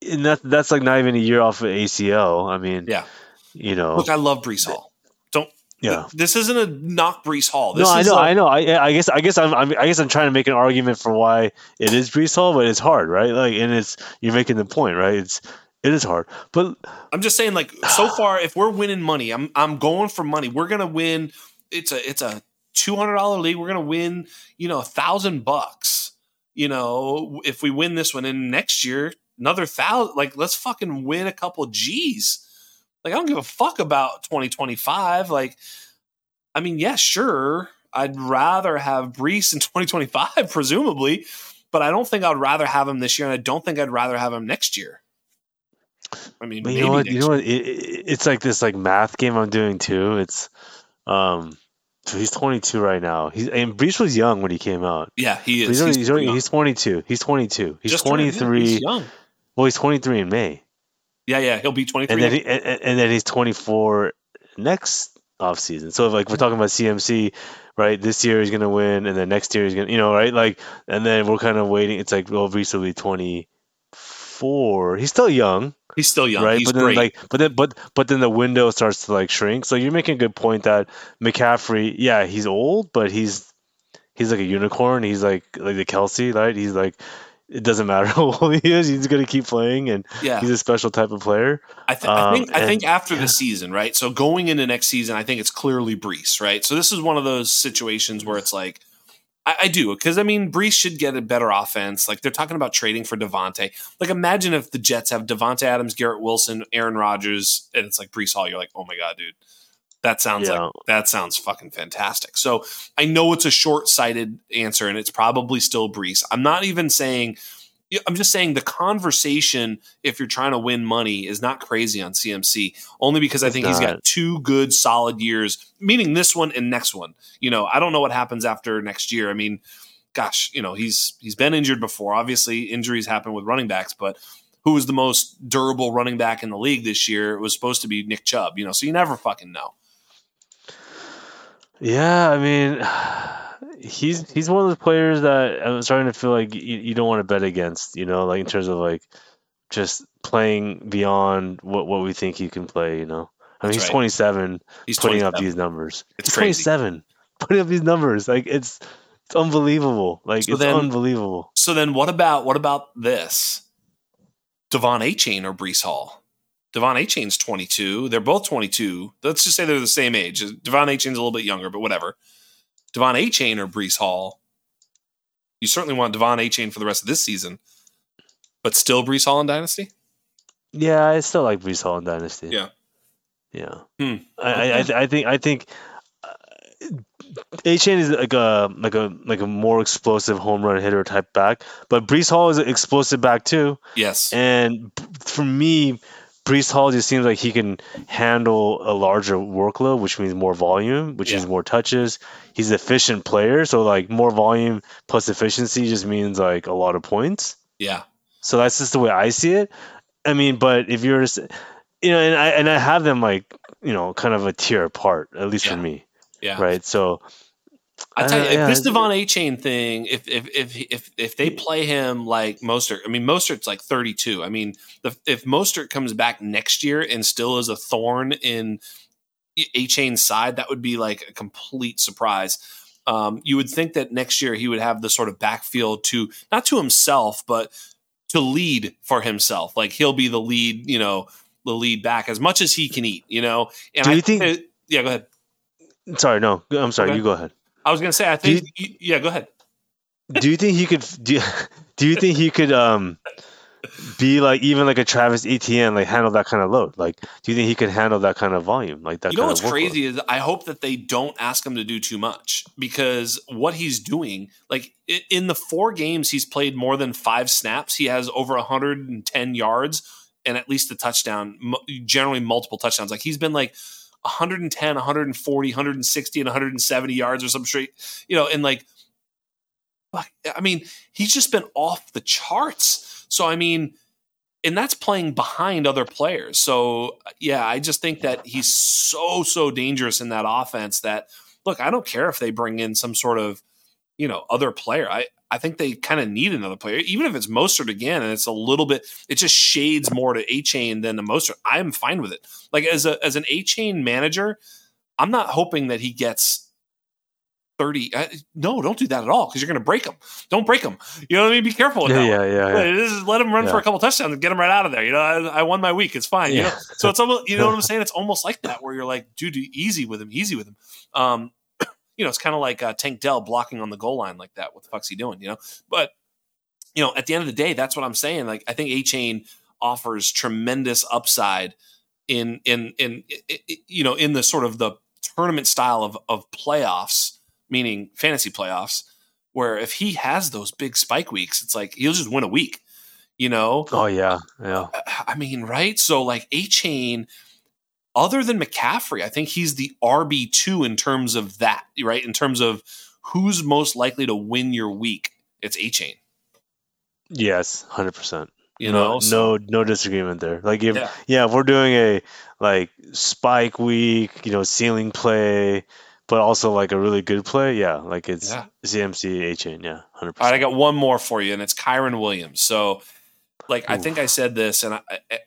And that, that's like not even a year off of A C L. I mean, yeah. You know, look, I love Breece Hall. Don't. Yeah, this isn't a knock Breece Hall. This no, I know, like, I know. I, I guess, I guess, I'm, I'm, I guess, I'm trying to make an argument for why it is Breece Hall, but it's hard, right? Like, and it's you're making the point, right? It's it is hard, but I'm just saying, like, so far, if we're winning money, I'm I'm going for money. We're gonna win. It's a it's a two hundred dollars league. We're gonna win, you know, a thousand bucks. You know, if we win this one, and next year another thousand. Like, let's fucking win a couple G's. Like, I don't give a fuck about twenty twenty-five. Like, I mean, yeah, sure. I'd rather have Breece in twenty twenty-five, presumably, but I don't think I'd rather have him this year, and I don't think I'd rather have him next year. I mean, but you maybe know what? You know what? It, it, it's like this like math game I'm doing too. It's um, so he's twenty-two right now. He's and Breece was young when he came out. Yeah, he is. He's, he's, he's, only, he's twenty-two. He's twenty-two. He's Just twenty-three. He's young. Well, he's twenty-three in May. Yeah, yeah, he'll be twenty-three. And then, he, and, and then he's twenty-four next offseason. So, if, like, we're talking about C M C, right? This year he's going to win, and then next year he's going to, you know, right? Like, and then we're kind of waiting. It's like, well, Breece will be twenty-four. He's still young. He's still young. Right? He's but then, great. Like, but then, but, but then the window starts to, like, shrink. So, you're making a good point that McCaffrey, yeah, he's old, but he's he's like a unicorn. He's like like the Kelsey, right? He's like... It doesn't matter how old he is; he's going to keep playing, and yeah. he's a special type of player. I, th- um, I think. I and, think after yeah. the season, right? So going into next season, I think it's clearly Breece, right? So this is one of those situations where it's like, I, I do because I mean, Breece should get a better offense. Like they're talking about trading for Devontae. Like imagine if the Jets have Devontae Adams, Garrett Wilson, Aaron Rodgers, and it's like Breece Hall. You're like, oh my god, dude, that sounds yeah. like that sounds fucking fantastic. So I know it's a short-sighted answer, and it's probably still Breece. I'm not even saying – I'm just saying the conversation, if you're trying to win money, is not crazy on C M C, only because I think he's got two good, solid years, meaning this one and next one. You know, I don't know what happens after next year. I mean, gosh, you know, he's he's been injured before. Obviously, injuries happen with running backs, but – who was the most durable running back in the league this year? It was supposed to be Nick Chubb, you know, so you never fucking know. Yeah, I mean, he's he's one of those players that I'm starting to feel like you, you don't want to bet against, you know, like in terms of like just playing beyond what, what we think he can play, you know. I mean, that's he's right. twenty-seven, he's putting twenty-seven. Up these numbers. It's he's crazy. twenty-seven, putting up these numbers. Like, it's it's unbelievable. Like, so it's then, unbelievable. So then what about what about this? Devon Achane or Breece Hall? Devon Achane's twenty-two. They're both twenty-two. Let's just say they're the same age. Devon Achane's a little bit younger, but whatever. Devon Achane or Breece Hall? You certainly want Devon Achane for the rest of this season, but still Breece Hall in Dynasty? Yeah, I still like Breece Hall in Dynasty. Yeah. Yeah, hmm. I, I I think I think Achane is like a like a like a more explosive home run hitter type back, but Breece Hall is an explosive back too. Yes, and for me, Breece Hall just seems like he can handle a larger workload, which means more volume, which yeah. means more touches. He's an efficient player, so like more volume plus efficiency just means like a lot of points. Yeah, so that's just the way I see it. I mean, but if you're just You know, and I and I have them like, you know, kind of a tier apart, at least yeah. for me. Yeah. Right. So I tell you, uh, if yeah. this Devon Achane thing, if if if if if they play him like Mostert, I mean Mostert's like thirty-two. I mean, the, if Mostert comes back next year and still is a thorn in Achane's side, that would be like a complete surprise. Um, you would think that next year he would have the sort of backfield to not to himself, but to lead for himself. Like he'll be the lead, you know. The lead back as much as he can eat, you know. And do you I think? Th- yeah, go ahead. Sorry, no, I'm sorry. Okay. You go ahead. I was gonna say, I think. You, you, yeah, go ahead. Do you think he could? Do you, do you think he could um be like even like a Travis Etienne, like handle that kind of load? Like, do you think he could handle that kind of volume? Like that. You know kind what's of crazy is I hope that they don't ask him to do too much because what he's doing, like in the four games he's played more than five snaps, he has over one hundred ten yards. And at least the touchdown, generally multiple touchdowns. Like he's been like one hundred ten, one hundred forty, one hundred sixty, and one hundred seventy yards or some straight, you know, and like, I mean, he's just been off the charts. So, I mean, and that's playing behind other players. So, yeah, I just think that he's so, so dangerous in that offense that, look, I don't care if they bring in some sort of, you know, other player. I, I think they kind of need another player, even if it's Mostert again, and it's a little bit, it just shades more to Achane than to Mostert. I am fine with it. Like as a as an Achane manager, I'm not hoping that he gets thirty. I, no, don't do that at all because you're going to break him. Don't break him. You know what I mean? Be careful with yeah, that. Yeah, yeah, yeah. Just let him run yeah. for a couple touchdowns and get him right out of there. You know, I, I won my week. It's fine. Yeah. You know, so it's almost, you know what I'm saying? It's almost like that where you're like, dude, easy with him, easy with him. Um, You know, it's kind of like uh, Tank Dell blocking on the goal line like that. What the fuck's he doing? You know, but you know, at the end of the day, that's what I'm saying. Like, I think Achane offers tremendous upside in in in, in you know in the sort of the tournament style of of playoffs, meaning fantasy playoffs, where if he has those big spike weeks, it's like he'll just win a week. You know? Oh yeah, yeah. I mean, right? So like Achane. Other than McCaffrey, I think he's the R B two in terms of that, right? In terms of who's most likely to win your week, it's Achane. Yes, one hundred percent. You know, no, so, no, no disagreement there. Like if yeah. yeah, if we're doing a like spike week, you know, ceiling play, but also like a really good play, yeah, like it's yeah. C M C Achane, yeah, one hundred percent. All right, I got one more for you, and it's Kyren Williams. So, like Ooh. I think I said this, and I,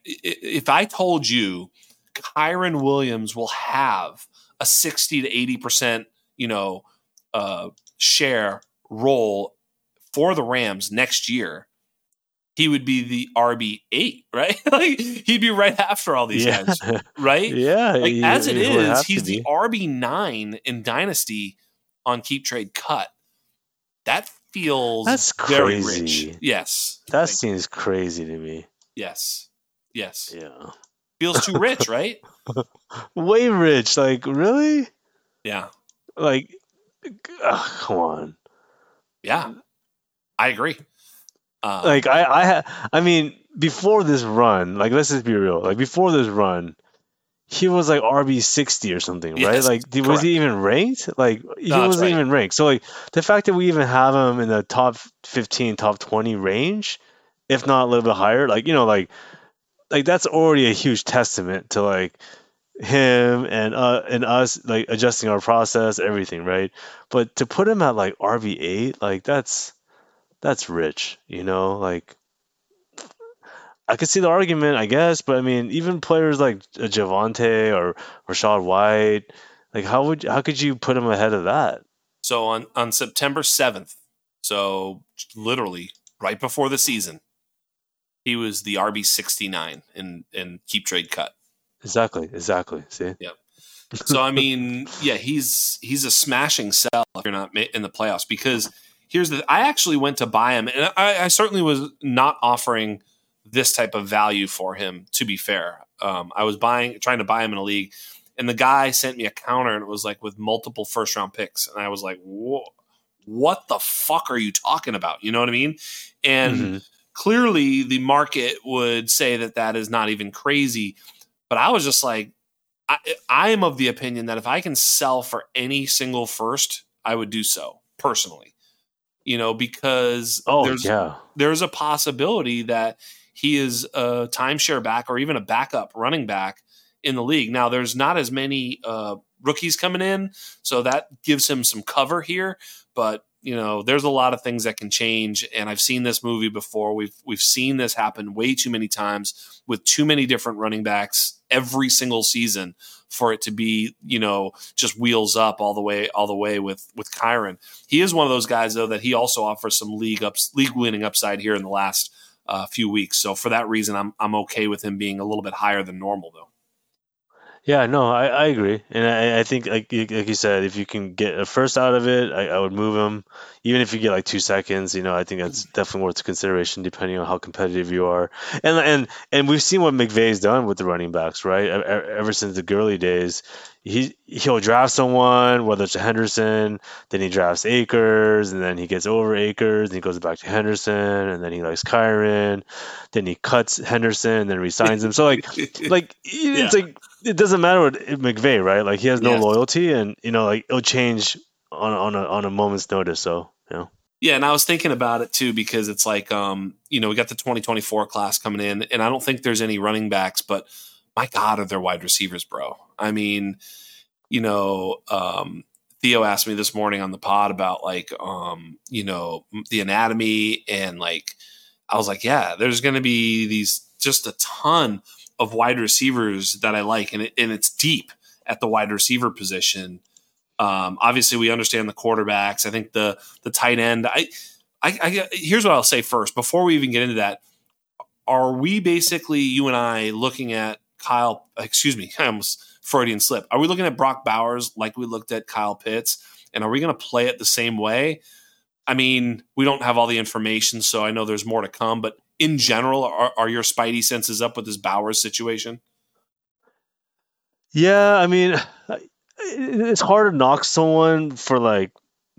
if I told you. Kyren Williams will have a sixty to eighty percent, you know, uh, share role for the Rams next year. He would be the R B eight, right? Like he'd be right after all these yeah. guys, right? yeah. Like he, as it he is, he's the R B nine in Dynasty on Keep Trade Cut. That feels that's very crazy. Rich. Yes, that seems you. Crazy to me. Yes, yes, yeah. Feels too rich, right? Way rich. Like, really? Yeah. Like, ugh, come on. Yeah. I agree. Uh, like, I I, ha- I mean, before this run, like, let's just be real. Like, before this run, he was like R B sixty or something, right? Yes, like, correct. Was he even ranked? Like, he no, wasn't right. even ranked. So, like, the fact that we even have him in the top fifteen, top twenty range, if not a little bit higher, like, you know, like, Like that's already a huge testament to like him and uh and us like adjusting our process, everything, right? But to put him at like R B eight, like that's that's rich, you know? Like I could see the argument, I guess, but I mean, even players like Javonte or Rachaad White, like how would how could you put him ahead of that? So on, on September seventh, so literally right before the season, he was the R B sixty-nine in, in Keep Trade Cut. Exactly, exactly. See? Yep. So, I mean, yeah, he's he's a smashing sell if you're not in the playoffs, because here's the – I actually went to buy him, and I, I certainly was not offering this type of value for him, to be fair. Um, I was buying, trying to buy him in a league, and the guy sent me a counter, and it was like with multiple first-round picks, and I was like, whoa, what the fuck are you talking about? You know what I mean? And mm-hmm. clearly the market would say that that is not even crazy. But I was just like, I, I am of the opinion that if I can sell for any single first, I would do so personally, you know, because oh, there's, yeah. there's a possibility that he is a timeshare back or even a backup running back in the league. Now there's not as many uh, rookies coming in, so that gives him some cover here, but you know, there's a lot of things that can change. And I've seen this movie before. We've, we've seen this happen way too many times with too many different running backs every single season for it to be, you know, just wheels up all the way, all the way with, with Kyron. He is one of those guys though, that he also offers some league ups, league winning upside here in the last uh, few weeks. So for that reason, I'm, I'm okay with him being a little bit higher than normal though. Yeah, no, I, I agree. And I, I think, like, like you said, if you can get a first out of it, I, I would move him. Even if you get, like, two seconds, you know, I think that's definitely worth consideration depending on how competitive you are. And and and we've seen what McVay's done with the running backs, right? Ever, ever since the Gurley days, he, he'll draft someone, whether it's Henderson, then he drafts Akers, and then he gets over Akers, and he goes back to Henderson, and then he likes Kyron, then he cuts Henderson, and then resigns him. So, like, like it's yeah. like... It doesn't matter what McVay, right? Like he has no yeah. loyalty, and you know, like it'll change on on a, on a moment's notice. So yeah, you know. yeah. And I was thinking about it too because it's like, um, you know, we got the twenty twenty-four class coming in, and I don't think there's any running backs, but my God, are there wide receivers, bro? I mean, you know, um, Theo asked me this morning on the pod about like, um, you know, the anatomy, and like, I was like, yeah, there's going to be these just a ton of wide receivers that I like. And, it, and it's deep at the wide receiver position. Um, obviously we understand the quarterbacks. I think the, the tight end, I, I, I, here's what I'll say first, before we even get into that, are we basically, you and I, looking at Kyle, excuse me, I almost Freudian slip. Are we looking at Brock Bowers like we looked at Kyle Pitts, and are we going to play it the same way? I mean, we don't have all the information, so I know there's more to come, but in general, are, are your Spidey senses up with this Bowers situation? Yeah, I mean, it's hard to knock someone for like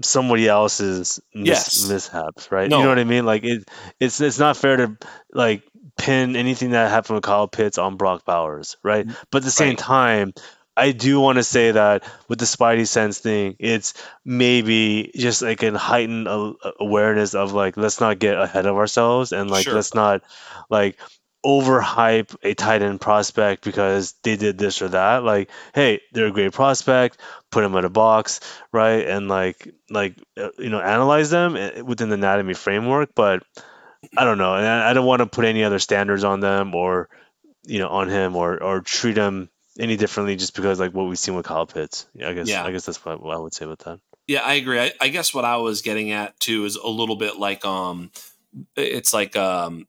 somebody else's mis- yes. mishaps, right? No. You know what I mean? Like it, it's it's not fair to like pin anything that happened with Kyle Pitts on Brock Bowers, right? But at the same right. time, I do want to say that with the Spidey sense thing, it's maybe just like a heightened awareness of like, let's not get ahead of ourselves, and like, sure. let's not like overhype a tight end prospect because they did this or that. Like, hey, they're a great prospect, put them in a box, right? And like, like, you know, analyze them within the anatomy framework. But I don't know. And I don't want to put any other standards on them or, you know, on him or, or treat him any differently just because like what we've seen with Kyle Pitts. Yeah, I guess yeah. I guess that's what I would say about that. Yeah, I agree. I, I guess what I was getting at too is a little bit like um, it's like um,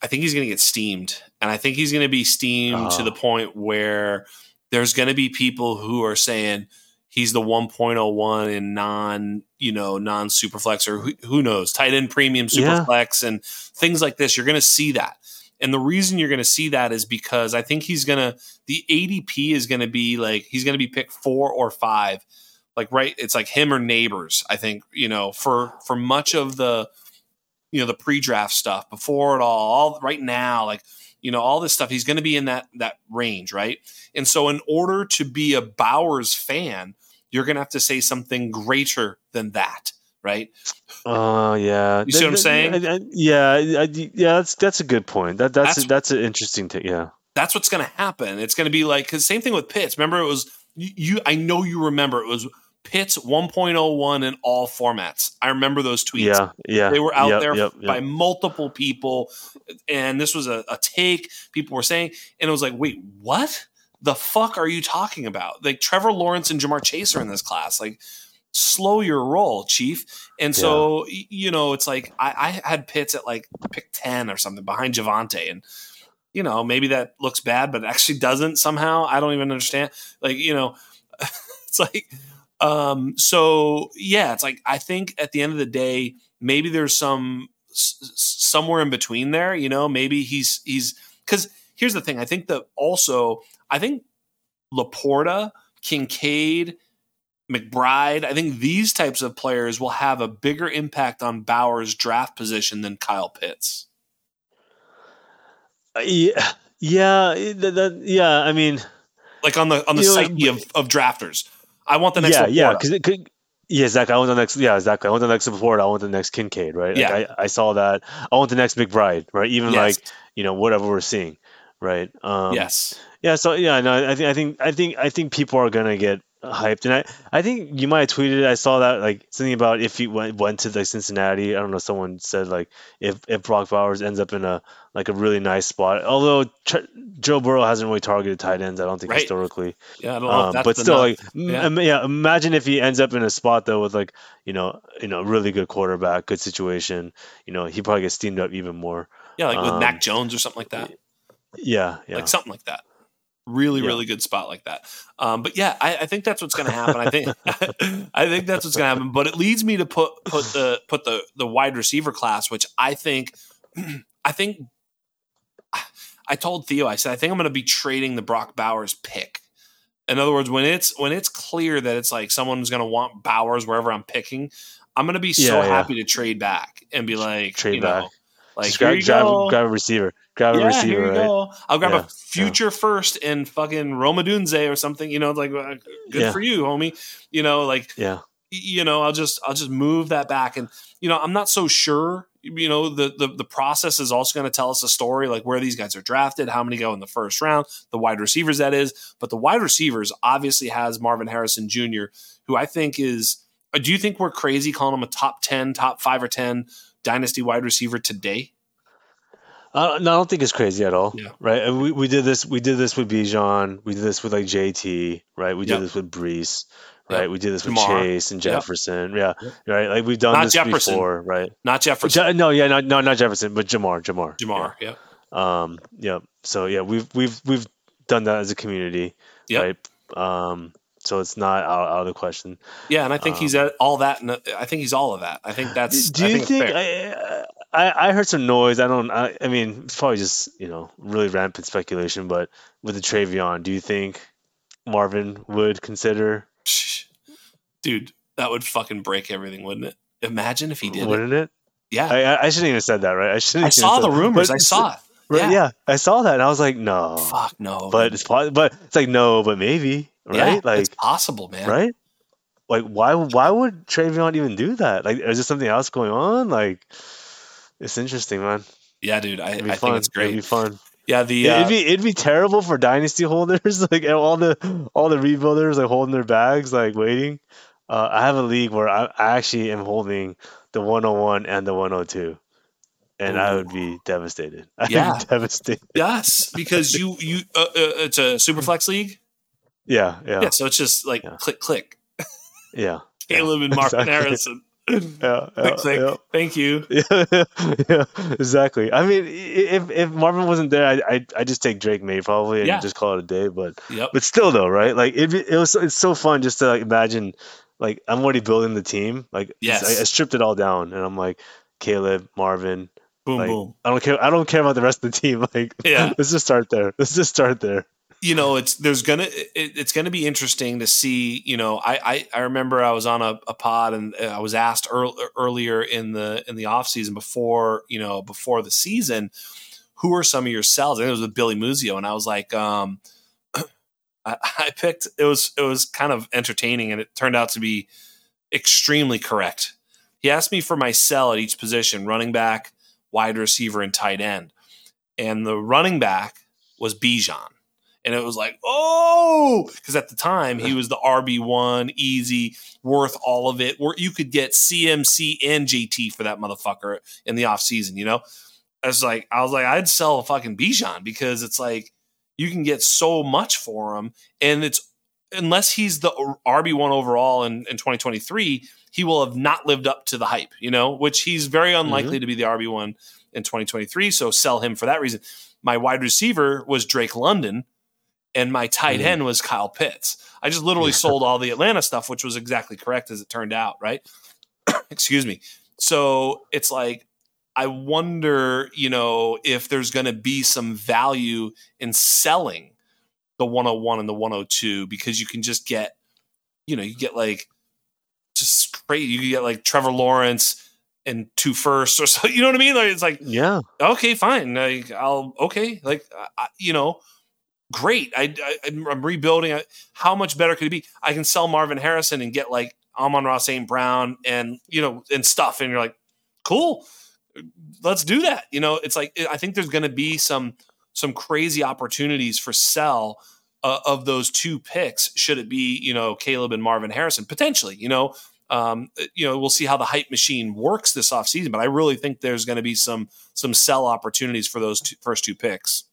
I think he's going to get steamed, and I think he's going to be steamed uh-huh. to the point where there's going to be people who are saying he's the one point oh one in non you know non superflex or who, who knows tight end premium superflex yeah. and things like this. You're going to see that. And the reason you're going to see that is because I think he's going to – the A D P is going to be like – he's going to be picked four or five. Like, right – it's like him or Neighbors, I think, you know, for for much of the, you know, the pre-draft stuff, before it all, all right now, like, you know, all this stuff, he's going to be in that that range, right? And so in order to be a Bowers fan, you're going to have to say something greater than that. Right. Oh uh, yeah. You see what I'm saying? I, I, yeah, I, yeah. That's that's a good point. That that's that's, a, that's an interesting thing. Yeah. That's what's going to happen. It's going to be like, because same thing with Pitts. Remember, it was you. I know you remember it was Pitts one point oh one in all formats. I remember those tweets. Yeah, yeah. They were out yep, there yep, by yep. multiple people, and this was a, a take people were saying, and it was like, wait, what the fuck are you talking about? Like Trevor Lawrence and Jamar Chase are in this class. Like, slow your roll, Chief. And so yeah. you know, it's like I, I had Pitts at like pick ten or something behind Javonte, and you know, maybe that looks bad, but it actually doesn't somehow. I don't even understand. Like, you know, it's like, um, so yeah, it's like, I think at the end of the day, maybe there's some s- somewhere in between there, you know, maybe he's, he's, cause here's the thing. I think that also, I think Laporta, Kincaid, McBride, I think these types of players will have a bigger impact on Bauer's draft position than Kyle Pitts. Yeah, yeah, that, that, yeah. I mean, like on the on the psyche know, like, of, of drafters, I want the next. Yeah, Laporta. yeah, because it could. Yeah, exactly. I want the next. Yeah, exactly. I want the next Laporta. I want the next Kincaid, right? Yeah, like I, I saw that. I want the next McBride, right? Even yes. like you know whatever we're seeing, right? Um, yes. Yeah. So yeah, no, I think I think I think I think people are gonna get hyped, and I, I think you might have tweeted. I saw that like something about if he went went to like Cincinnati. I don't know. Someone said like if if Brock Bowers ends up in a like a really nice spot. Although Ch- Joe Burrow hasn't really targeted tight ends, I don't think right. historically. Yeah, I don't know um, if that's but still enough. like yeah. M- yeah. Imagine if he ends up in a spot though with like you know you know really good quarterback, good situation. You know he probably gets steamed up even more. Yeah, like with um, Mac Jones or something like that. Yeah, yeah, like something like that. Really, yeah. really good spot like that. Um, but yeah, I, I think that's what's going to happen. I think, I think that's what's going to happen. But it leads me to put put the put the the wide receiver class, which I think, I think, I told Theo, I said, I think I'm going to be trading the Brock Bowers pick. In other words, when it's when it's clear that it's like someone's going to want Bowers wherever I'm picking, I'm going to be so yeah, yeah. happy to trade back and be like, trade you back. Know, like Just grab, grab, grab a receiver. Grab yeah, a receiver, here you right? go. I'll grab yeah, a future yeah. first and fucking Roma Dunze or something, you know, like good yeah. for you, homie. You know, like, yeah. you know, I'll just, I'll just move that back. And, you know, I'm not so sure, you know, the, the, the process is also going to tell us a story, like where these guys are drafted, how many go in the first round, the wide receivers that is, but the wide receivers obviously has Marvin Harrison Junior, who I think is, do you think we're crazy calling him a top ten, top five or ten dynasty wide receiver today? Uh, no, I don't think it's crazy at all, yeah. right? And we, we did this. We did this with Bijan. We did this with like J T, right? We yep. did this with Brees, right? Yep. We did this with Jamar. Chase and Jefferson, yep. yeah, yep. right? Like we've done not this Jefferson. before, right? Not Jefferson. Je- no, yeah, not no, not Jefferson, but Jamar, Jamar, Jamar, yeah. Yep. Um, yeah. So yeah, we've we've we've done that as a community, yep. right? Um, so it's not out, out of the question. Yeah, and I think um, he's all that. And I think he's all of that. I think that's. Do I you think? think it's fair. I, I, I, I heard some noise. I don't. I, I mean, it's probably just you know really rampant speculation. But with the TreVeyon, do you think Marvin would consider? Dude, that would fucking break everything, wouldn't it? Imagine if he did. Wouldn't it? it? Yeah. I, I shouldn't even have said that, right? I shouldn't. I saw the rumors. I saw it. Right? Yeah. yeah, I saw that, and I was like, no, fuck no. But it's but it's like no, but maybe, right? Yeah, like it's possible, man. Right? Like why? Why would TreVeyon even do that? Like, is there something else going on? Like. It's interesting, man. Yeah, dude. I, I think it's great. It'd be fun. Yeah, the uh, it'd be it'd be terrible for dynasty holders, like all the all the rebuilders, like holding their bags, like waiting. Uh, I have a league where I, I actually am holding the one oh one and the one oh two, and ooh. I would be devastated. I yeah, be devastated. Yes, because you you uh, uh, it's a super flex league. Yeah, yeah. Yeah, so it's just like yeah. click, click. Yeah, Caleb yeah. and Mark exactly. Harrison. Yeah, yeah, like, yeah. Thank you. Yeah, yeah, yeah, exactly. I mean, if if Marvin wasn't there, I I I just take Drake May probably and yeah. just call it a day. But yep. but still though, right? Like it it was it's so fun just to like imagine. Like I'm already building the team. Like yes. I, I stripped it all down, and I'm like Caleb, Marvin, boom, like, boom. I don't care. I don't care about the rest of the team. Like yeah. let's just start there. Let's just start there. You know, it's there's gonna it, it's gonna be interesting to see. You know, I I, I remember I was on a, a pod and I was asked earl, earlier in the in the off season before you know before the season, who are some of your sells? And it was with Billy Muzio, and I was like, um, I, I picked it was it was kind of entertaining, and it turned out to be extremely correct. He asked me for my sell at each position: running back, wide receiver, and tight end. And the running back was Bijan. And it was like, oh, because at the time he was the R B one, easy, worth all of it. Where you could get C M C and J T for that motherfucker in the offseason, you know? I was like, I was like, I'd sell a fucking Bijan because it's like you can get so much for him. And it's unless he's the R B one overall in, in twenty twenty-three, he will have not lived up to the hype, you know, which he's very unlikely mm-hmm. to be the R B one in twenty twenty-three. So sell him for that reason. My wide receiver was Drake London. And my tight end mm-hmm. was Kyle Pitts. I just literally yeah. sold all the Atlanta stuff, which was exactly correct as it turned out, right? Excuse me. So it's like, I wonder, you know, if there's going to be some value in selling the one oh one and the one oh two because you can just get, you know, you get like just crazy. You get like Trevor Lawrence and two firsts or so. You know what I mean? Like it's like, yeah, okay, fine. Like I'll okay, like I, you know. Great. I, I, I'm rebuilding. How much better could it be? I can sell Marvin Harrison and get like Amon-Ra Saint Brown and, you know, and stuff. And you're like, cool, let's do that. You know, it's like, I think there's going to be some, some crazy opportunities for sell uh, of those two picks. Should it be, you know, Caleb and Marvin Harrison potentially, you know, um, you know, we'll see how the hype machine works this offseason, but I really think there's going to be some, some sell opportunities for those two, first two picks.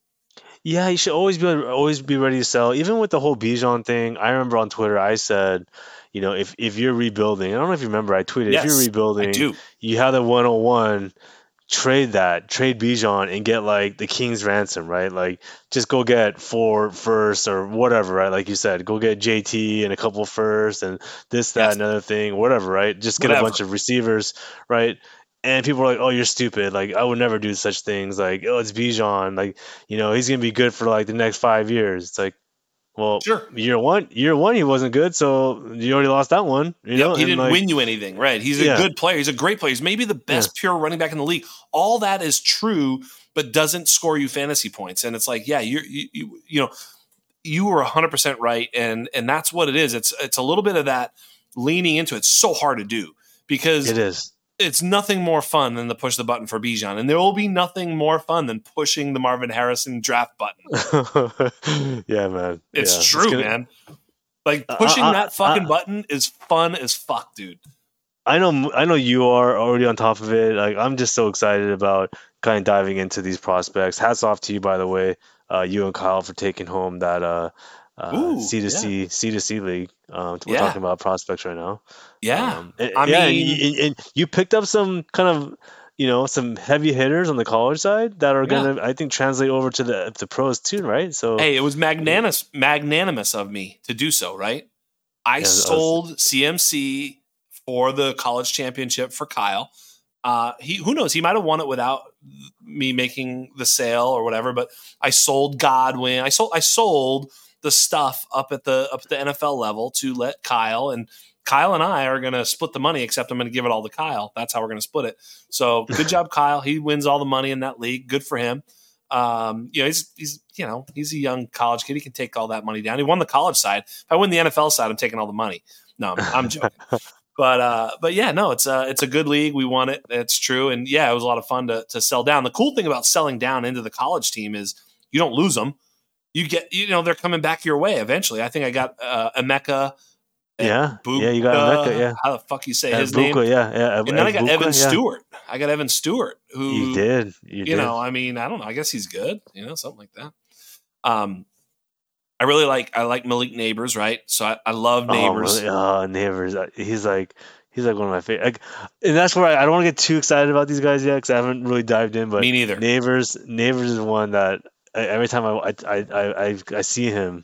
Yeah, you should always be always be ready to sell. Even with the whole Bijan thing, I remember on Twitter I said, you know, if, if you're rebuilding, I don't know if you remember, I tweeted, yes, if you're rebuilding, you have the one oh one, trade that, trade Bijan and get like the King's ransom, right? Like just go get four firsts or whatever, right? Like you said, go get J T and a couple firsts and this, that, yes. another thing, whatever, right? Just get whatever. A bunch of receivers, right? And people are like, oh, you're stupid. Like, I would never do such things. Like, oh, it's Bijan. Like, you know, he's going to be good for, like, the next five years. It's like, well, sure. year one, year one, he wasn't good. So you already lost that one. You yep, know, He and didn't like, win you anything, right? He's a yeah. good player. He's a great player. He's maybe the best yeah. pure running back in the league. All that is true, but doesn't score you fantasy points. And it's like, yeah, you're, you, you, you know, you were one hundred percent right. And and that's what it is. It's, it's a little bit of that leaning into it. It's so hard to do because it is. It's nothing more fun than the push the button for Bijan, and there will be nothing more fun than pushing the Marvin Harrison draft button. yeah, man. It's yeah. true, it's gonna... man. Like pushing uh, uh, that fucking uh, uh, button is fun as fuck, dude. I know, I know you are already on top of it. Like I'm just so excited about kind of diving into these prospects. Hats off to you, by the way, uh, you and Kyle for taking home that uh, uh, Ooh, C two C yeah. C two C league. Um, we're yeah. talking about prospects right now. Yeah, um, and, I yeah, mean, and, and, and you picked up some kind of, you know, some heavy hitters on the college side that are gonna, yeah. I think, translate over to the the pros too, right? So, hey, it was magnanimous, magnanimous of me to do so, right? I yeah, sold was, C M C for the college championship for Kyle. Uh, he, who knows, he might have won it without me making the sale or whatever. But I sold Godwin. I sold. I sold. the stuff up at the up at the N F L level to let Kyle and Kyle and I are going to split the money, except I'm going to give it all to Kyle. That's how we're going to split it. So good job, Kyle. He wins all the money in that league. Good for him. Um, you know, he's, he's, you know, he's a young college kid. He can take all that money down. He won the college side. If I win the N F L side, I'm taking all the money. No, I'm, I'm joking. But, uh, but yeah, no, it's a, it's a good league. We won it. It's true. And yeah, it was a lot of fun to, to sell down. The cool thing about selling down into the college team is you don't lose them. You get, you know, they're coming back your way eventually. I think I got uh, Emeka. Yeah, Buka, yeah, you got Emeka. Yeah, how the fuck you say Ebuka, his name? Yeah, yeah. And then Ebuka, I got Evan yeah. Stewart. I got Evan Stewart. Who you did? You, you did. know, I mean, I don't know. I guess he's good. You know, something like that. Um, I really like I like Malik Nabers, right? So I, I love Nabers. Oh, uh, Nabers. He's like. He's like one of my favorite, and that's where I, I don't want to get too excited about these guys yet because I haven't really dived in. But me neither. Neighbors, Neighbors is one that I, every time I I I I, I see him,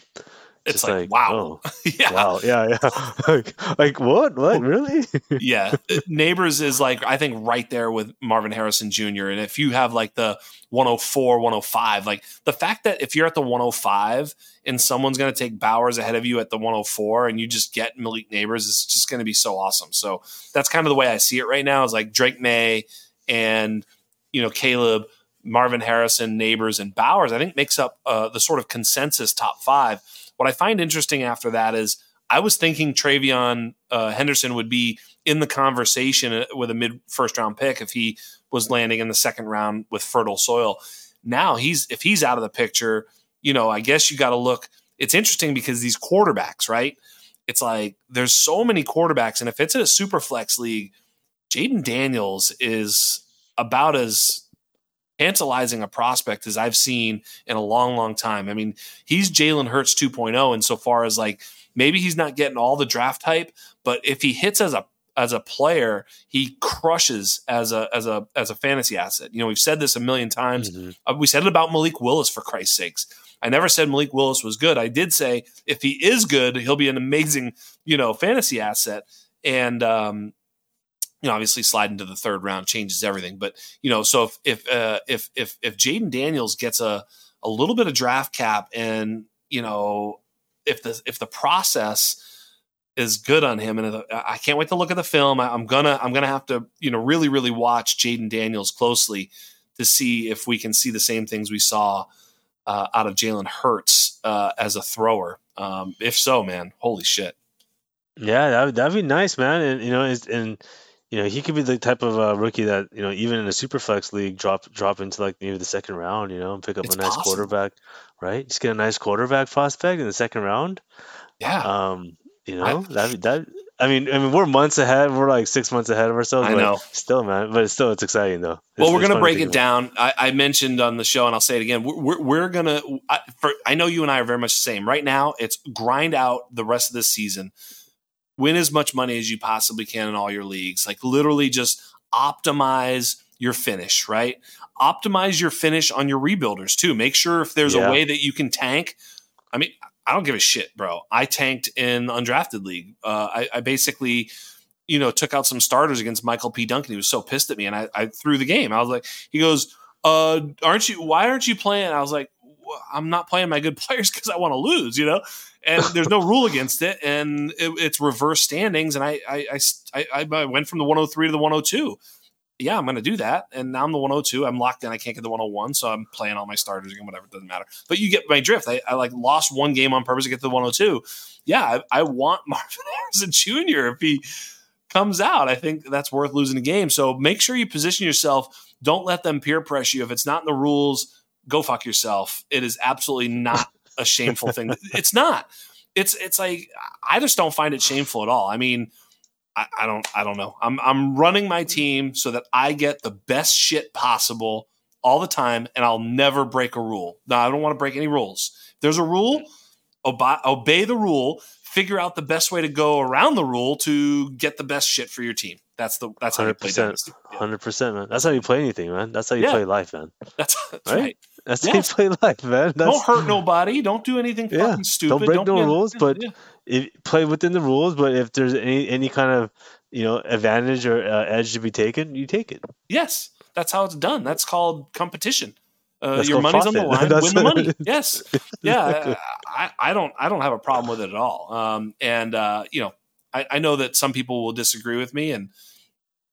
it's just like, like wow, oh, yeah, wow, yeah, yeah, like, like what, what, really? yeah, Neighbors is like I think right there with Marvin Harrison Junior And if you have like the one oh four, one oh five, like the fact that if you're at the one oh five and someone's going to take Bowers ahead of you at the one oh four and you just get Malik Nabers, it's just going to be so awesome. So that's kind of the way I see it right now is like Drake May and, you know, Caleb, Marvin Harrison, Nabers, and Bowers, I think makes up uh, the sort of consensus top five. What I find interesting after that is I was thinking TreVeyon uh, Henderson would be in the conversation with a mid first round pick if he was landing in the second round with fertile soil. Now he's, if he's out of the picture, you know, I guess you got to look. It's interesting because these quarterbacks, right? It's like there's so many quarterbacks. And if it's in a super flex league, Jaden Daniels is about as tantalizing a prospect as I've seen in a long, long time. I mean, he's Jalen Hurts two point oh insofar as like maybe he's not getting all the draft hype, but if he hits as a as a player, he crushes as a as a as a fantasy asset. You know, we've said this a million times. Mm-hmm. We said it about Malik Willis, for Christ's sakes. I never said Malik Willis was good. I did say if he is good, he'll be an amazing, you know, fantasy asset. And um, you know, obviously sliding to the third round changes everything. But, you know, so if if uh, if if if Jaden Daniels gets a a little bit of draft cap, and, you know, if the if the process is good on him, and I can't wait to look at the film. I, I'm gonna I'm gonna have to, you know, really, really watch Jaden Daniels closely to see if we can see the same things we saw Uh, out of Jalen Hurts uh, as a thrower. Um, if so, man, holy shit. Yeah, that would, that'd be nice, man. And, you know, it's, and, you know, he could be the type of uh, rookie that, you know, even in a super flex league, drop, drop into like maybe the second round, you know, and pick up it's a nice possible. quarterback, right? Just get a nice quarterback prospect in the second round. Yeah. Um, you know, I, that, that, I mean, I mean, we're months ahead. We're like six months ahead of ourselves. I but know. Still, man. But it's still, it's exciting, though. It's, well, we're going to break it down. I, I mentioned on the show, and I'll say it again. We're, we're, we're going to – I know you and I are very much the same. Right now, it's grind out the rest of this season. Win as much money as you possibly can in all your leagues. Like, literally just optimize your finish, right? Optimize your finish on your rebuilders, too. Make sure if there's yeah. a way that you can tank – I mean – I don't give a shit, bro. I tanked in undrafted league. Uh, I, I basically, you know, took out some starters against Michael P. Duncan. He was so pissed at me, and I, I threw the game. I was like, he goes, uh, "Aren't you? Why aren't you playing?" I was like, "I'm not playing my good players because I want to lose," you know. And there's no rule against it, and it, it's reverse standings. And I, I, I, I, I went from the one oh three to the one oh two. Yeah, I'm going to do that. And now I'm the one oh two. I'm locked in. I can't get the one oh one. So I'm playing all my starters again, whatever. It doesn't matter. But you get my drift. I, I like lost one game on purpose to get to the one oh two. Yeah, I, I want Marvin Harrison Junior if he comes out. I think that's worth losing a game. So make sure you position yourself. Don't let them peer pressure you. If it's not in the rules, go fuck yourself. It is absolutely not a shameful thing. It's not. It's, it's like, I just don't find it shameful at all. I mean, I, I don't. I don't know. I'm. I'm running my team so that I get the best shit possible all the time, and I'll never break a rule. No, I don't want to break any rules. If there's a rule, obey, obey the rule. Figure out the best way to go around the rule to get the best shit for your team. That's the. That's how you play. Hundred percent, man. That's how you play anything, man. That's how you yeah. play life, man. That's, that's right. right. That's yeah. how you play life, man. That's, don't hurt nobody. Don't do anything yeah. fucking stupid. Don't break don't no be, rules, yeah, but. Yeah. It, play within the rules, but if there's any, any kind of, you know, advantage or uh, edge to be taken, you take it. Yes, that's how it's done. That's called competition. Uh, your called money's profit. On the line, win the money. Yes, yeah. I, I don't, I don't have a problem with it at all. Um, and uh, you know, I, I know that some people will disagree with me, and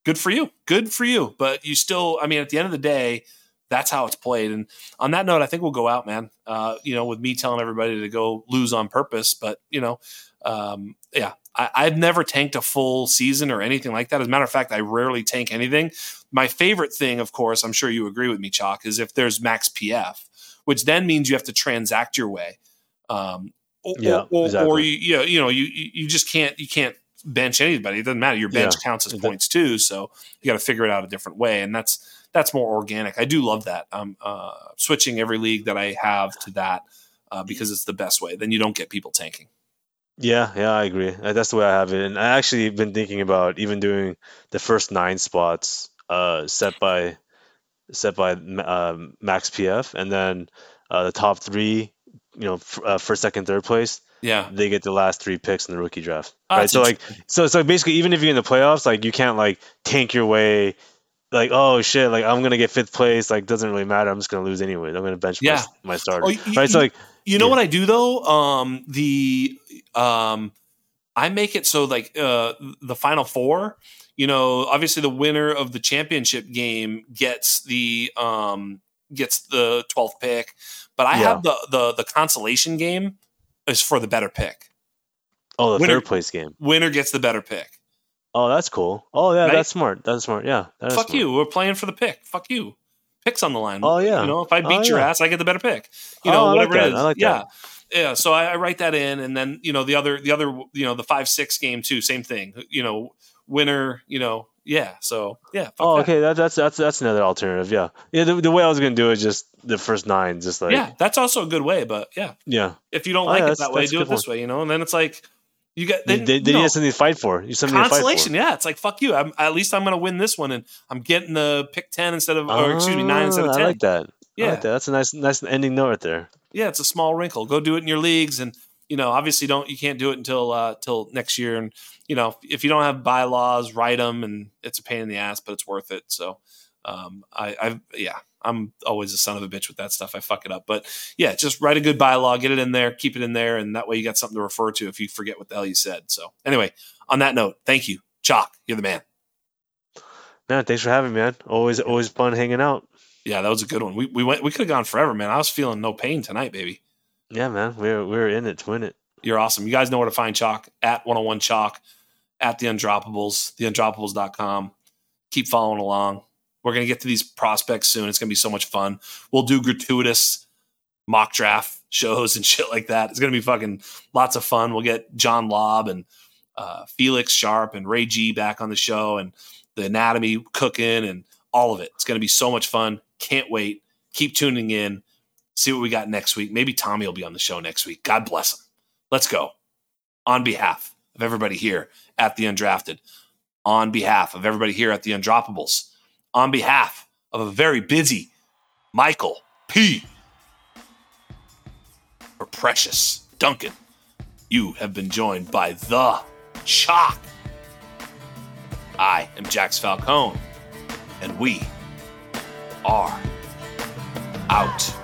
good for you, good for you. But you still, I mean, at the end of the day, that's how it's played. And on that note, I think we'll go out, man. Uh, you know, with me telling everybody to go lose on purpose, but you know, um, yeah, I, I've never tanked a full season or anything like that. As a matter of fact, I rarely tank anything. My favorite thing, of course, I'm sure you agree with me, Chalk, is if there's max P F, which then means you have to transact your way. Um, or, yeah, or, exactly. or you, you know, you know, you, you just can't, you can't bench anybody. It doesn't matter. Your bench yeah. counts as points too. So you got to figure it out a different way. And that's, That's more organic. I do love that. I'm uh, switching every league that I have to that uh, because it's the best way. Then you don't get people tanking. Yeah, yeah, I agree. That's the way I have it. And I actually been thinking about even doing the first nine spots uh, set by set by um, max P F, and then uh, the top three, you know, f- uh, first, second, third place. Yeah, they get the last three picks in the rookie draft. Oh, right. So like, so so basically, even if you're in the playoffs, like you can't like tank your way. Like, oh shit, like I'm gonna get fifth place, like doesn't really matter, I'm just gonna lose anyway. I'm gonna bench yeah. my, my starter. Oh, you, right? So like you know yeah. what I do though? Um the um I make it so like uh the final four, you know, obviously the winner of the championship game gets the um gets the twelfth pick, but I yeah. have the, the the consolation game is for the better pick. Oh, the winner, third place game. Winner gets the better pick. Oh, that's cool. Oh, yeah, right? That's smart. That's smart. Yeah. That Fuck smart. You. We're playing for the pick. Fuck you. picks on the line. Oh yeah. You know, if I beat oh, your yeah. ass, I get the better pick. You know, oh, whatever like it is. I like yeah. That. Yeah. So I, I write that in, and then, you know, the other the other you know, the five six game too, same thing. You know, winner, you know, yeah. So yeah. Oh, okay. That. That, that's that's that's another alternative. Yeah. Yeah. The, the way I was gonna do it, just the first nine, just like yeah. That's also a good way, but yeah. Yeah. If you don't oh, like yeah, it that way, do it this one. way. You know, and then it's like you got then, they, they, you know, have something to fight for. You something consolation. To fight for. Yeah. It's like fuck you. I'm, at least I'm gonna win this one, and I'm getting the pick ten instead of or oh, excuse me nine instead of ten. I like that. Yeah. I like that. That's a nice nice ending note right there. Yeah, it's a small wrinkle. Go do it in your leagues, and you know, obviously, don't you can't do it until uh, till next year. And you know, if you don't have bylaws, write them, and it's a pain in the ass, but it's worth it. So, um, I, I've yeah, I'm always a son of a bitch with that stuff. I fuck it up, but yeah, just write a good bylaw, get it in there, keep it in there, and that way you got something to refer to if you forget what the hell you said. So, anyway, on that note, thank you, Chalk. You're the man. No, thanks for having me, man. Always, always fun hanging out. Yeah, that was a good one. We we went. We could have gone forever, man. I was feeling no pain tonight, baby. Yeah, man. We're we're in it to win it. You're awesome. You guys know where to find Chalk at one oh one Chalk, at the Undroppables, the undroppables dot com. Keep following along. We're gonna get to these prospects soon. It's gonna be so much fun. We'll do gratuitous mock draft shows and shit like that. It's gonna be fucking lots of fun. We'll get John Lobb and uh, Felix Sharp and Ray G back on the show, and the anatomy cooking and all of it. It's gonna be so much fun. Can't wait. Keep tuning in. See what we got next week. Maybe Tommy will be on the show next week. God bless him. Let's go. On behalf of everybody here at The Undrafted, on behalf of everybody here at The Undroppables, on behalf of a very busy Michael P. or Precious Duncan, you have been joined by The Chalk. I am Jax Falcone, and we are out.